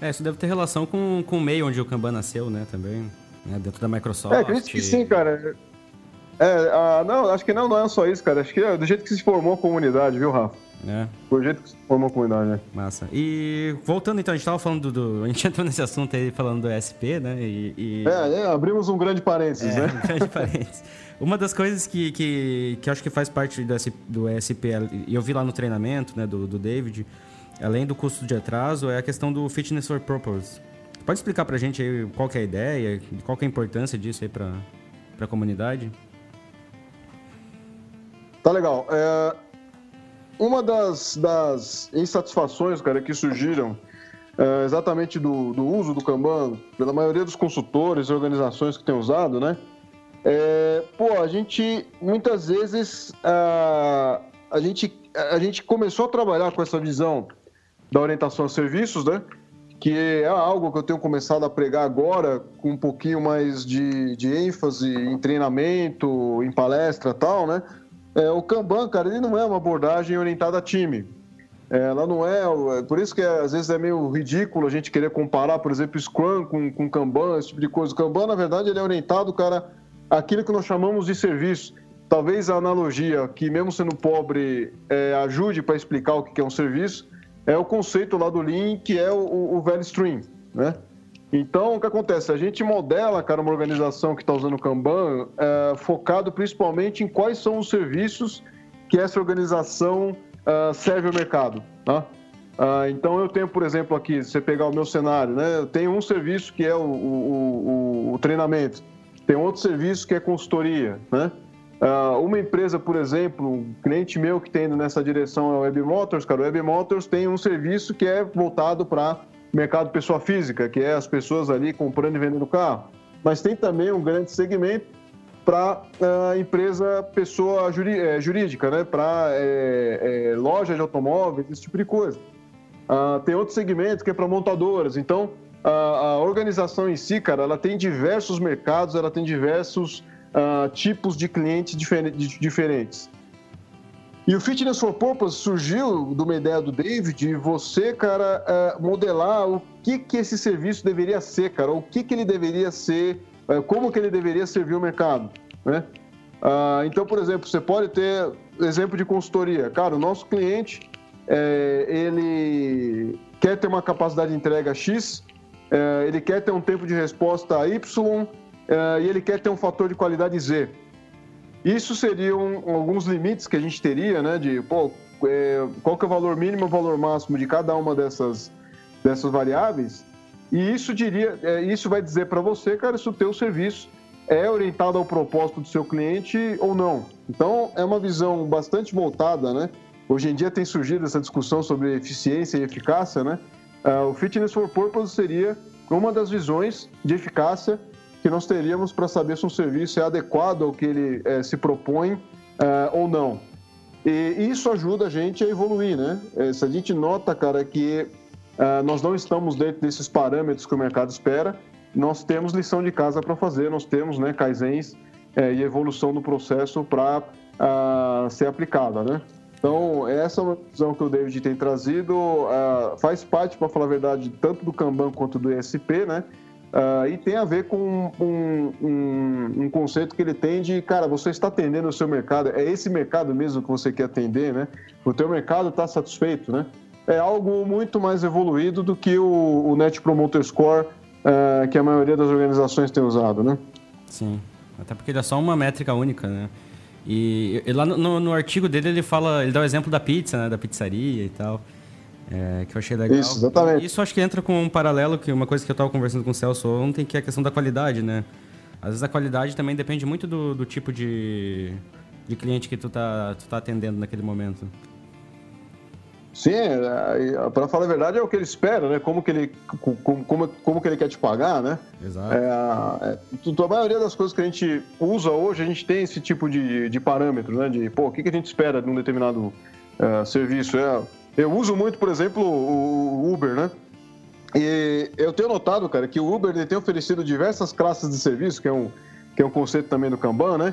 Isso deve ter relação com o meio onde o Kanban nasceu, né? Também, né? Dentro da Microsoft. Acredito que sim, cara. Não, acho que não é só isso, cara. Acho que é do jeito que se formou a comunidade, viu, Rafa? Foi o jeito que se formou a comunidade, né? Massa. E voltando então, a gente tava falando a gente entrou nesse assunto aí falando do SP, né? Abrimos um grande parênteses, né? Um grande parênteses. Uma das coisas que acho que faz parte do SP, e eu vi lá no treinamento, né, do David, além do custo de atraso, é a questão do fitness for purpose. Pode explicar pra gente aí qual que é a ideia, qual que é a importância disso aí pra comunidade? Tá legal. Uma das insatisfações, cara, que surgiram exatamente do uso do Kanban, pela maioria dos consultores e organizações que têm usado, né? A gente, muitas vezes, a gente começou a trabalhar com essa visão da orientação a serviços, né? Que é algo que eu tenho começado a pregar agora, com um pouquinho mais de ênfase em treinamento, em palestra e tal, né? O Kanban, cara, ele não é uma abordagem orientada a time. Ela não é... Por isso que às vezes é meio ridículo a gente querer comparar, por exemplo, Scrum com Kanban, esse tipo de coisa. O Kanban, na verdade, ele é orientado, cara, àquilo que nós chamamos de serviço. Talvez a analogia, que mesmo sendo pobre, ajude para explicar o que é um serviço, é o conceito lá do Lean, que é o value stream, né? Então, o que acontece? A gente modela, cara, uma organização que está usando o Kanban focado principalmente em quais são os serviços que essa organização serve ao mercado, tá? Então, eu tenho, por exemplo, aqui, se você pegar o meu cenário, né? Eu tenho um serviço que é o treinamento, tem outro serviço que é consultoria, né? Uma empresa, por exemplo, um cliente meu que tem indo nessa direção é o Web Motors, cara. O Web Motors tem um serviço que é voltado para mercado pessoa física, que é as pessoas ali comprando e vendendo carro, mas tem também um grande segmento para empresa pessoa jurídica, né? Para loja de automóveis, esse tipo de coisa. Tem outro segmento que é para montadoras. Então, a organização em si, cara, ela tem diversos mercados, ela tem diversos tipos de clientes diferentes. E o Fitness for Purpose surgiu de uma ideia do David, e você, cara, modelar o que esse serviço deveria ser, cara, o que ele deveria ser, como que ele deveria servir o mercado, né? Então, por exemplo, você pode ter exemplo de consultoria. Cara, o nosso cliente, ele quer ter uma capacidade de entrega X, ele quer ter um tempo de resposta Y, e ele quer ter um fator de qualidade Z. Isso seriam alguns limites que a gente teria, né? De qual que é o valor mínimo e o valor máximo de cada uma dessas variáveis. E isso vai dizer para você, cara, se o teu serviço é orientado ao propósito do seu cliente ou não. Então, é uma visão bastante voltada, né? Hoje em dia tem surgido essa discussão sobre eficiência e eficácia, né? O Fitness for Purpose seria uma das visões de eficácia que nós teríamos para saber se um serviço é adequado ao que ele se propõe ou não. E isso ajuda a gente a evoluir, né? Se a gente nota, cara, que nós não estamos dentro desses parâmetros que o mercado espera, nós temos lição de casa para fazer, nós temos, né, kaizens e evolução do processo para ser aplicada, né? Então, essa é uma visão que o David tem trazido, faz parte, para falar a verdade, tanto do Kanban quanto do ESP, né? E tem a ver com um conceito que ele tem de, cara, você está atendendo o seu mercado, é esse mercado mesmo que você quer atender, né? O teu mercado está satisfeito, né? É algo muito mais evoluído do que o Net Promoter Score que a maioria das organizações tem usado, né? Sim, até porque ele é só uma métrica única, né? E lá no artigo dele ele dá o exemplo da pizza, né? Da pizzaria e tal. Que eu achei legal. Isso, exatamente. Isso acho que entra com um paralelo, que uma coisa que eu estava conversando com o Celso ontem, que é a questão da qualidade, né? Às vezes a qualidade também depende muito do tipo de cliente que tu tá atendendo naquele momento. Sim, para falar a verdade é o que ele espera, né? Como que ele quer te pagar, né? Exato. A maioria das coisas que a gente usa hoje, a gente tem esse tipo de parâmetro, né? De, o que a gente espera de um determinado serviço. Eu uso muito, por exemplo, o Uber, né? E eu tenho notado, cara, que o Uber ele tem oferecido diversas classes de serviço, que é um conceito também do Kanban, né?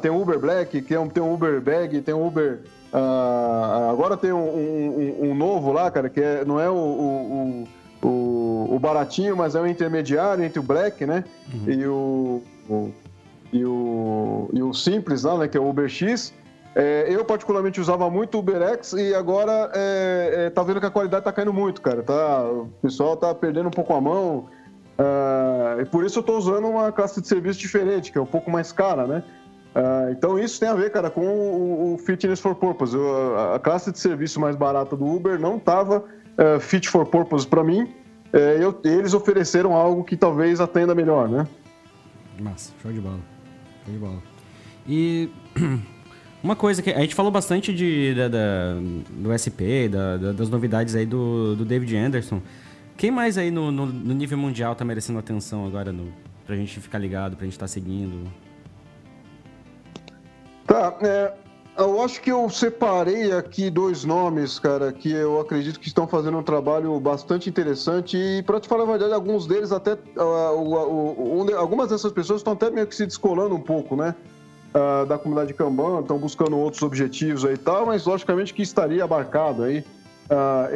Tem o Uber Black, tem o Uber Bag, tem o Uber... agora tem um novo lá, cara, que não é o baratinho, mas é o intermediário entre o Black, né? Uhum. E o simples lá, né? Que é o UberX. Eu particularmente usava muito o UberX e agora tá vendo que a qualidade tá caindo muito, cara. O pessoal tá perdendo um pouco a mão. E por isso eu tô usando uma classe de serviço diferente, que é um pouco mais cara, né? Então isso tem a ver, cara, com o Fitness for Purpose. A classe de serviço mais barata do Uber não tava fit for purpose para mim. Eles ofereceram algo que talvez atenda melhor, né? Massa, show de bola. E... uma coisa que a gente falou bastante do SP, das novidades aí do David Anderson. Quem mais aí no nível mundial tá merecendo atenção agora, pra gente ficar ligado, pra gente tá seguindo? Tá, eu acho que eu separei aqui dois nomes, cara, que eu acredito que estão fazendo um trabalho bastante interessante e, pra te falar a verdade, alguns deles até... algumas dessas pessoas estão até meio que se descolando um pouco, né? Da comunidade Kanban, estão buscando outros objetivos aí e tal, mas logicamente que estaria abarcado aí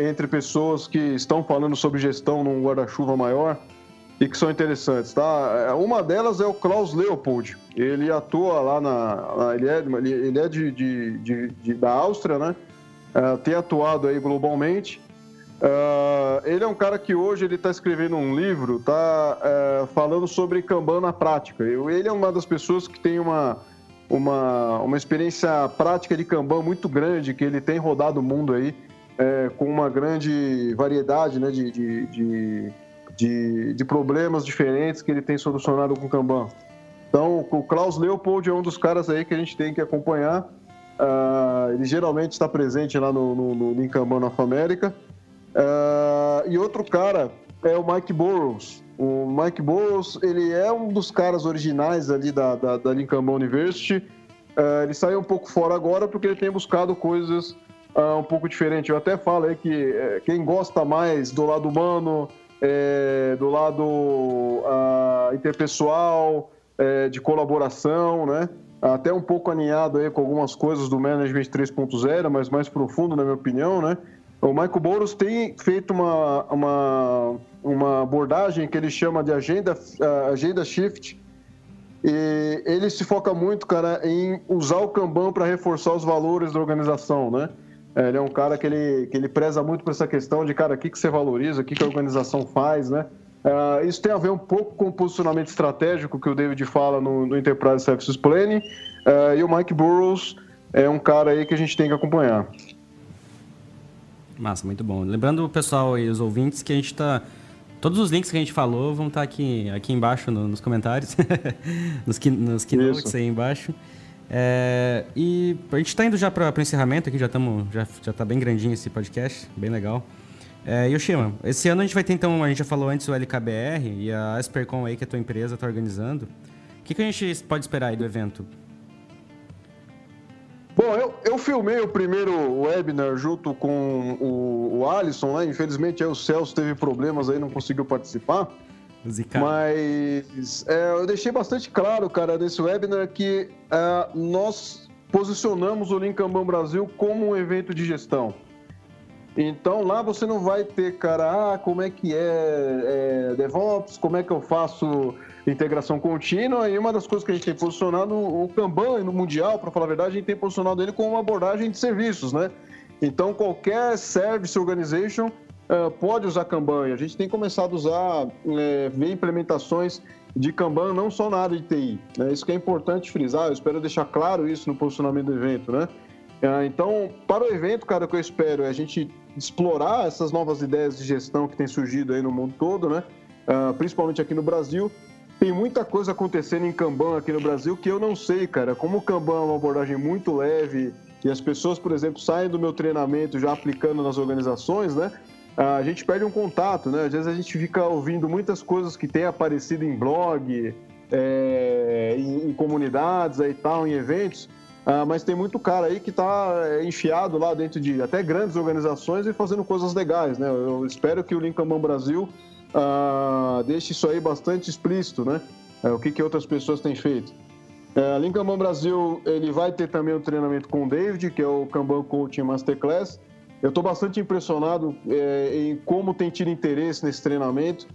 entre pessoas que estão falando sobre gestão num guarda-chuva maior e que são interessantes, tá? Uma delas é o Klaus Leopold, ele atua lá ele é da Áustria, né? Tem atuado aí globalmente. Ele é um cara que hoje ele está escrevendo um livro, está falando sobre Kanban na prática. Ele é uma das pessoas que tem uma experiência prática de Kanban muito grande, que ele tem rodado o mundo aí com uma grande variedade, né, de problemas diferentes que ele tem solucionado com Kanban. Então, o Klaus Leopold é um dos caras aí que a gente tem que acompanhar. Ele geralmente está presente lá no Lean Kanban North America. E outro cara é o Mike Burrows. O Mike Burrows, ele é um dos caras originais ali da LeanKanban University. Ele saiu um pouco fora agora porque ele tem buscado coisas um pouco diferentes. Eu até falo aí que quem gosta mais do lado humano, do lado interpessoal, de colaboração, né? Até um pouco alinhado aí com algumas coisas do Management 3.0, mas mais profundo, na minha opinião, né? O Mike Burrows tem feito uma abordagem que ele chama de agenda Shift, e ele se foca muito, cara, em usar o Kanban para reforçar os valores da organização, né? Ele é um cara que ele preza muito por essa questão de, cara, o que você valoriza, o que a organização faz, né? Isso tem a ver um pouco com o posicionamento estratégico que o David fala no Enterprise Services Planning, e o Mike Burrows é um cara aí que a gente tem que acompanhar. Massa, muito bom. Lembrando o pessoal e os ouvintes que a gente está... Todos os links que a gente falou vão estar aqui embaixo nos comentários, nos keynotes aí embaixo. E a gente está indo já para o encerramento aqui, já está bem grandinho esse podcast, bem legal. Yoshima, esse ano a gente vai ter, então, a gente já falou antes, o LKBR e a Aspercon aí que a tua empresa está organizando. O que a gente pode esperar aí do evento? Bom, eu filmei o primeiro webinar junto com o Alisson, né? Infelizmente aí o Celso teve problemas aí, não conseguiu participar. Zicado. Mas eu deixei bastante claro, cara, nesse webinar que nós posicionamos o Lean Kanban Brasil como um evento de gestão. Então lá você não vai ter, cara, como é que é DevOps, como é que eu faço... integração contínua, e uma das coisas que a gente tem posicionado, o Kanban no mundial, para falar a verdade, a gente tem posicionado ele como uma abordagem de serviços, né? Então, qualquer service organization pode usar Kanban, e a gente tem começado a usar, ver implementações de Kanban, não só na área de TI, né? Isso que é importante frisar, eu espero deixar claro isso no posicionamento do evento, né? Então, para o evento, cara, o que eu espero é a gente explorar essas novas ideias de gestão que tem surgido aí no mundo todo, né? Principalmente aqui no Brasil. Tem muita coisa acontecendo em Kanban aqui no Brasil que eu não sei, cara. Como o Kanban é uma abordagem muito leve e as pessoas, por exemplo, saem do meu treinamento já aplicando nas organizações, né? A gente perde um contato, né? Às vezes a gente fica ouvindo muitas coisas que tem aparecido em blog, em comunidades aí e tal, em eventos, mas tem muito cara aí que tá enfiado lá dentro de até grandes organizações e fazendo coisas legais, né? Eu espero que o Lean Kanban Brasil... deixa isso aí bastante explícito, né? O que outras pessoas têm feito. Lean Kanban Brasil, ele vai ter também um treinamento com o David, que é o Kanban Coaching Masterclass. Eu estou bastante impressionado em como tem tido interesse nesse treinamento.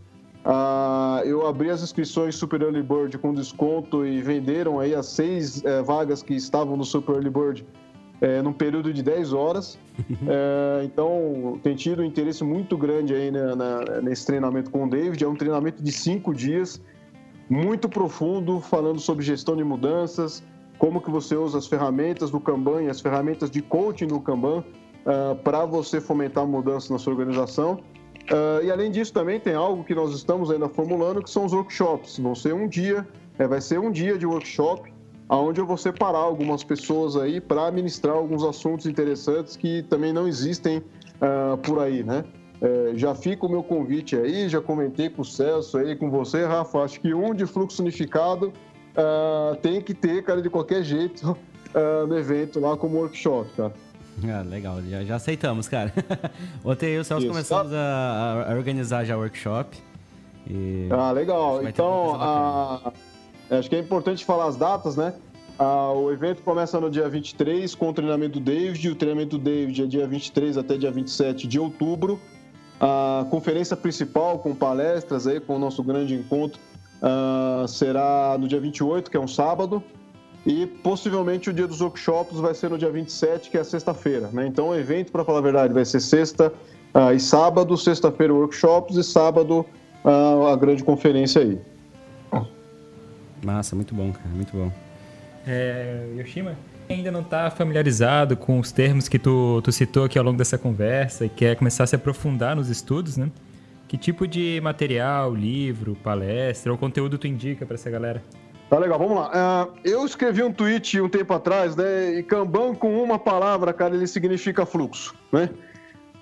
Eu abri as inscrições Super Early Bird com desconto e venderam aí as 6 vagas que estavam no Super Early Bird num período de 10 horas, então tem tido um interesse muito grande aí nesse treinamento com o David. É um treinamento de 5 dias, muito profundo, falando sobre gestão de mudanças, como que você usa as ferramentas do Kanban e as ferramentas de coaching do Kanban para você fomentar mudanças na sua organização. E além disso também tem algo que nós estamos ainda formulando, que são os workshops. Vai ser um dia de workshop, onde eu vou separar algumas pessoas aí para ministrar alguns assuntos interessantes que também não existem por aí, né? Já fica o meu convite aí, já comentei com o Celso aí, com você, Rafa, acho que um de fluxo unificado tem que ter, cara, de qualquer jeito no evento lá como workshop, cara. Legal, já aceitamos, cara. Ontem eu e o Celso começamos a organizar já o workshop. E... legal, então... acho que é importante falar as datas, né? O evento começa no dia 23 com o treinamento do David. O treinamento do David é dia 23 até dia 27 de outubro. A conferência principal com palestras, aí, com o nosso grande encontro, será no dia 28, que é um sábado. E possivelmente o dia dos workshops vai ser no dia 27, que é a sexta-feira, né? Então o evento, para falar a verdade, vai ser sexta e sábado. Sexta-feira workshops e sábado a grande conferência aí. Massa, muito bom, cara, muito bom. Yoshima, quem ainda não está familiarizado com os termos que tu citou aqui ao longo dessa conversa e quer começar a se aprofundar nos estudos, né? Que tipo de material, livro, palestra ou conteúdo tu indica para essa galera? Tá legal, vamos lá. Eu escrevi um tweet um tempo atrás, né? E Kanban com uma palavra, cara, ele significa fluxo, né?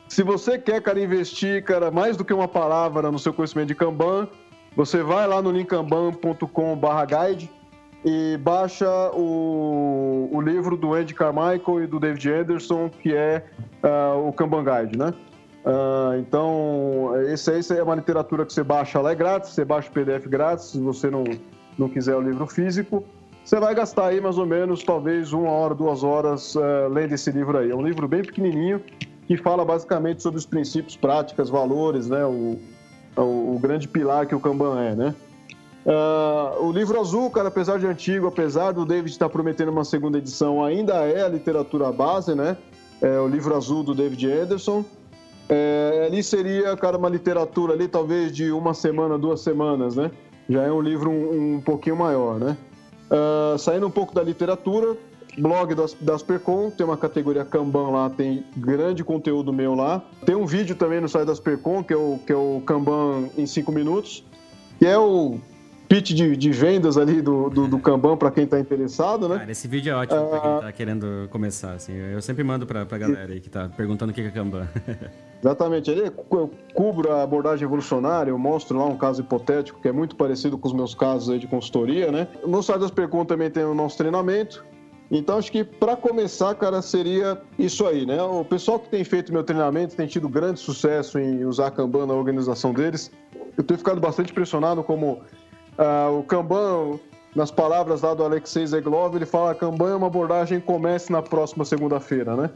Se você quer, cara, investir, cara, mais do que uma palavra no seu conhecimento de Kanban, você vai lá no leankanban.com/guide e baixa o livro do Andy Carmichael e do David Anderson, que é o Kanban Guide, né? Então, essa é uma literatura que você baixa lá, é grátis, você baixa o PDF grátis, se você não não quiser o livro físico, você vai gastar aí mais ou menos, talvez, 1 hora, 2 horas lendo esse livro aí. É um livro bem pequenininho que fala basicamente sobre os princípios, práticas, valores, né? O grande pilar que o Kanban é, né? O livro azul, cara, apesar de antigo, apesar do David estar prometendo uma segunda edição, ainda é a literatura base, né? É o livro azul do David Anderson. Ali seria, cara, uma literatura ali talvez de 1 semana, 2 semanas, né? Já é um livro um pouquinho maior, né? Saindo um pouco da literatura, blog da Aspercon, tem uma categoria Kanban lá, tem grande conteúdo meu lá. Tem um vídeo também no site da Aspercon, que é o Kanban em 5 minutos, que é o pitch de vendas ali do Kanban para quem está interessado, né? Cara, esse vídeo é ótimo para quem está querendo começar, assim. Eu sempre mando para a galera aí que está perguntando o que é Kanban. Exatamente. Aí eu cubro a abordagem evolucionária, eu mostro lá um caso hipotético que é muito parecido com os meus casos aí de consultoria, né? No site das perguntas também tem o nosso treinamento. Então, acho que para começar, cara, seria isso aí, né? O pessoal que tem feito meu treinamento tem tido grande sucesso em usar Kanban na organização deles. Eu tenho ficado bastante impressionado como... o Kanban, nas palavras lá do Alexei Zeglov, ele fala que Kanban é uma abordagem que comece na próxima segunda-feira, né?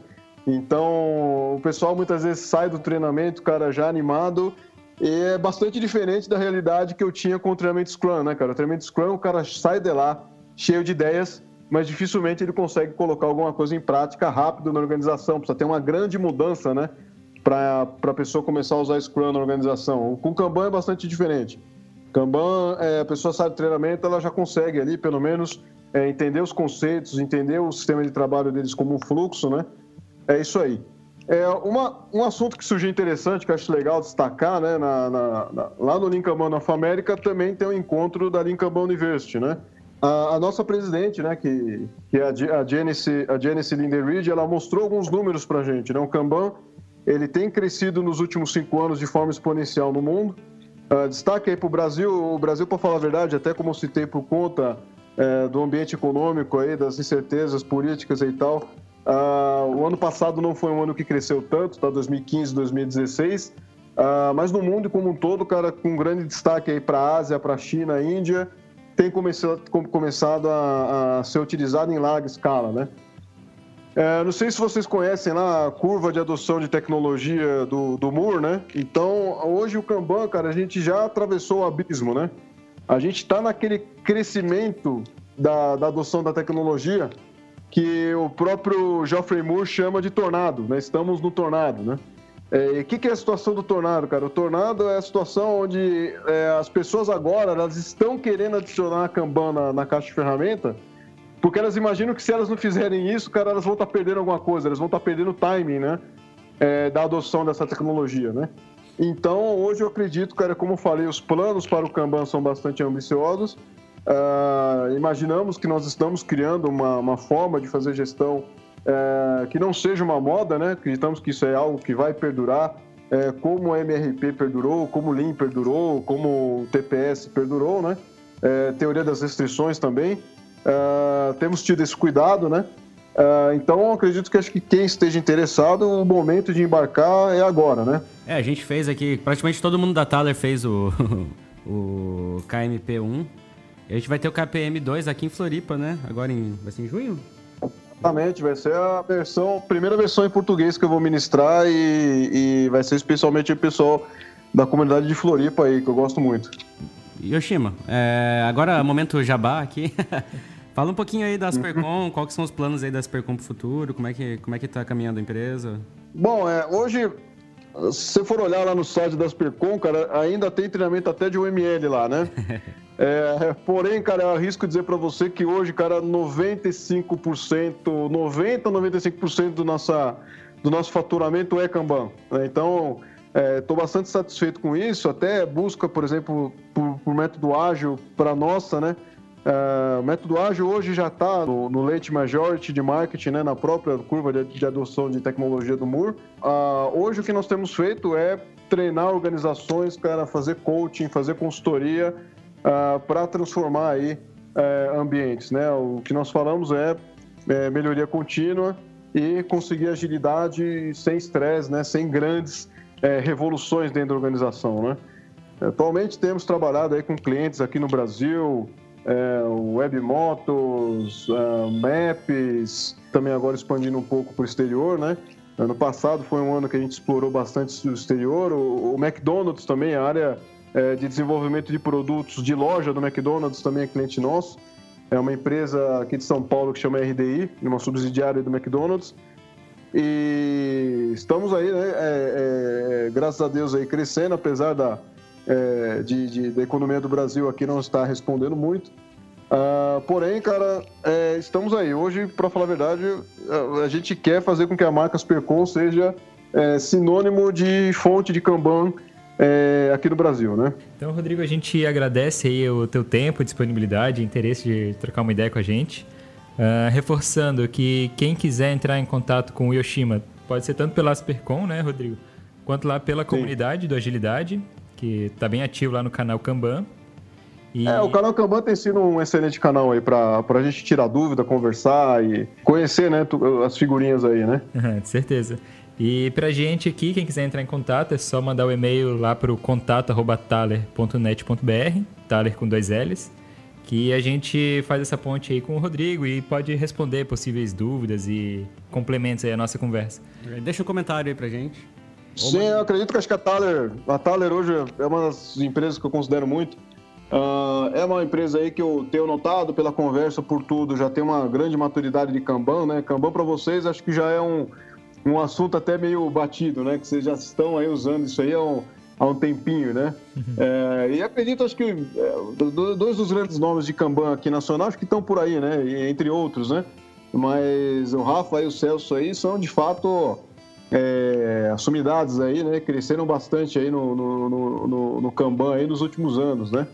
Então, o pessoal muitas vezes sai do treinamento, cara, já animado, e é bastante diferente da realidade que eu tinha com o treinamento Scrum, né, cara? O treinamento Scrum, o cara sai de lá cheio de ideias, mas dificilmente ele consegue colocar alguma coisa em prática rápido na organização, precisa ter uma grande mudança, né, para a pessoa começar a usar Scrum na organização. Com o Kanban é bastante diferente. Kanban, a pessoa sai do treinamento, ela já consegue ali, pelo menos, entender os conceitos, entender o sistema de trabalho deles como um fluxo, né? É isso aí. Um assunto que surgiu interessante, que eu acho legal destacar, né? Lá no Lean Kanban North America também tem um encontro da Lean Kanban University, né? A nossa presidente, né, que é a Janice Linderidge, ela mostrou alguns números pra gente, né? O Kanban, ele tem crescido nos últimos 5 anos de forma exponencial no mundo. Destaque aí para o Brasil, para falar a verdade, até como eu citei, por conta do ambiente econômico, aí, das incertezas políticas e tal, o ano passado não foi um ano que cresceu tanto, tá? 2015, 2016, mas no mundo como um todo, cara, com grande destaque para a Ásia, para a China, a Índia, tem começado a ser utilizado em larga escala, né? Não sei se vocês conhecem lá a curva de adoção de tecnologia do Moore, né? Então, hoje o Kanban, cara, a gente já atravessou o abismo, né? A gente está naquele crescimento da adoção da tecnologia que o próprio Geoffrey Moore chama de tornado, né? Estamos no tornado, né? E o que é a situação do tornado, cara? O tornado é a situação onde as pessoas agora, elas estão querendo adicionar Kanban na caixa de ferramenta, porque elas imaginam que se elas não fizerem isso, cara, elas vão estar perdendo alguma coisa, elas vão estar perdendo o timing, né, da adoção dessa tecnologia, né? Então, hoje eu acredito, cara, como eu falei, os planos para o Kanban são bastante ambiciosos. Imaginamos que nós estamos criando uma forma de fazer gestão que não seja uma moda, né? Acreditamos que isso é algo que vai perdurar, como a MRP perdurou, como o Lean perdurou, como o TPS perdurou, né? Teoria das restrições também. Temos tido esse cuidado, né? Então, eu acredito que acho que quem esteja interessado, o momento de embarcar é agora, né? A gente fez aqui, praticamente todo mundo da Thaler fez o KMP1. E a gente vai ter o KPM2 aqui em Floripa, né? Agora vai ser em junho? Exatamente, vai ser primeira versão em português que eu vou ministrar e vai ser especialmente o pessoal da comunidade de Floripa aí, que eu gosto muito. Yoshima, agora momento jabá aqui. Fala um pouquinho aí da Aspercon, quais são os planos aí da Aspercon para o futuro, como é que está caminhando a empresa? Bom, hoje, se você for olhar lá no site da Aspercon, cara, ainda tem treinamento até de UML lá, né? Porém, cara, eu arrisco dizer para você que hoje, cara, 95% do nosso faturamento é Kanban, né? Então... estou bastante satisfeito com isso, até busca, por exemplo, por método ágil para a nossa, né? O método ágil hoje já está no late majority de marketing, né? Na própria curva de adoção de tecnologia do Moore. Hoje o que nós temos feito é treinar organizações, cara, fazer coaching, fazer consultoria para transformar aí ambientes, né? O que nós falamos é melhoria contínua e conseguir agilidade sem estresse, né? Sem grandes... revoluções dentro da organização, né? Atualmente temos trabalhado aí com clientes aqui no Brasil, Web Motors, Maps, também agora expandindo um pouco para o exterior, né? Ano passado foi um ano que a gente explorou bastante o exterior, o McDonald's também, a área de desenvolvimento de produtos de loja do McDonald's também é cliente nosso, é uma empresa aqui de São Paulo que chama RDI, uma subsidiária do McDonald's, e estamos aí, né, graças a Deus, aí crescendo, apesar da economia do Brasil aqui não estar respondendo muito. Porém, cara, estamos aí. Hoje, para falar a verdade, a gente quer fazer com que a marca Aspercon seja sinônimo de fonte de Kanban aqui no Brasil, né? Então, Rodrigo, a gente agradece aí o teu tempo, disponibilidade, interesse de trocar uma ideia com a gente. Reforçando que quem quiser entrar em contato com o Yoshima, pode ser tanto pela Aspercon, né, Rodrigo? Quanto lá pela comunidade do Agilidade, que está bem ativo lá no canal Kanban. E... o canal Kanban tem sido um excelente canal aí pra gente tirar dúvida, conversar e conhecer, né, as figurinhas aí, né? De certeza. E pra gente aqui, quem quiser entrar em contato, é só mandar o e-mail lá pro contato@thaler.net.br, Thaler com 2 L's, que a gente faz essa ponte aí com o Rodrigo e pode responder possíveis dúvidas e complementos aí à nossa conversa. Deixa um comentário aí pra gente. Sim, eu acredito que a Thaler hoje é uma das empresas que eu considero muito. É uma empresa aí que eu tenho notado pela conversa, por tudo, já tem uma grande maturidade de Kanban, né? Kanban para vocês acho que já é um assunto até meio batido, né? Que vocês já estão aí usando isso aí há um tempinho, né? E acredito, acho que dois dos grandes nomes de Kanban aqui nacional, acho que estão por aí, né? Entre outros, né? Mas o Rafa e o Celso aí são de fato as sumidades aí, né? Cresceram bastante aí no Kanban aí nos últimos anos, né?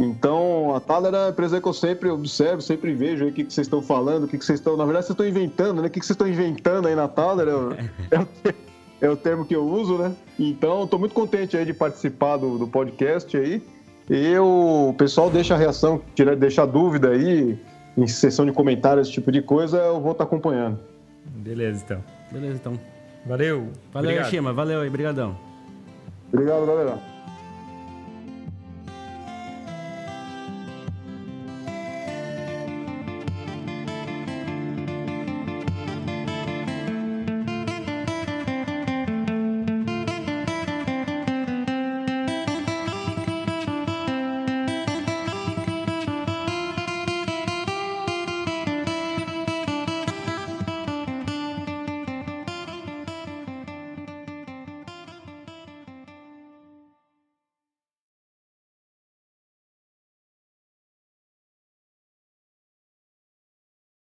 Então, a Thaler é uma empresa que eu sempre observo, sempre vejo aí o que vocês estão falando, o que vocês estão... Na verdade, vocês estão inventando, né? O que vocês estão inventando aí na Thaler é o termo que eu uso, né? Então, estou muito contente aí de participar do podcast aí. E o pessoal deixa a reação, deixa a dúvida aí, em sessão de comentários, esse tipo de coisa, eu vou estar acompanhando. Beleza, então. Valeu. Valeu, Yoshima. Valeu aí, brigadão. Obrigado, galera.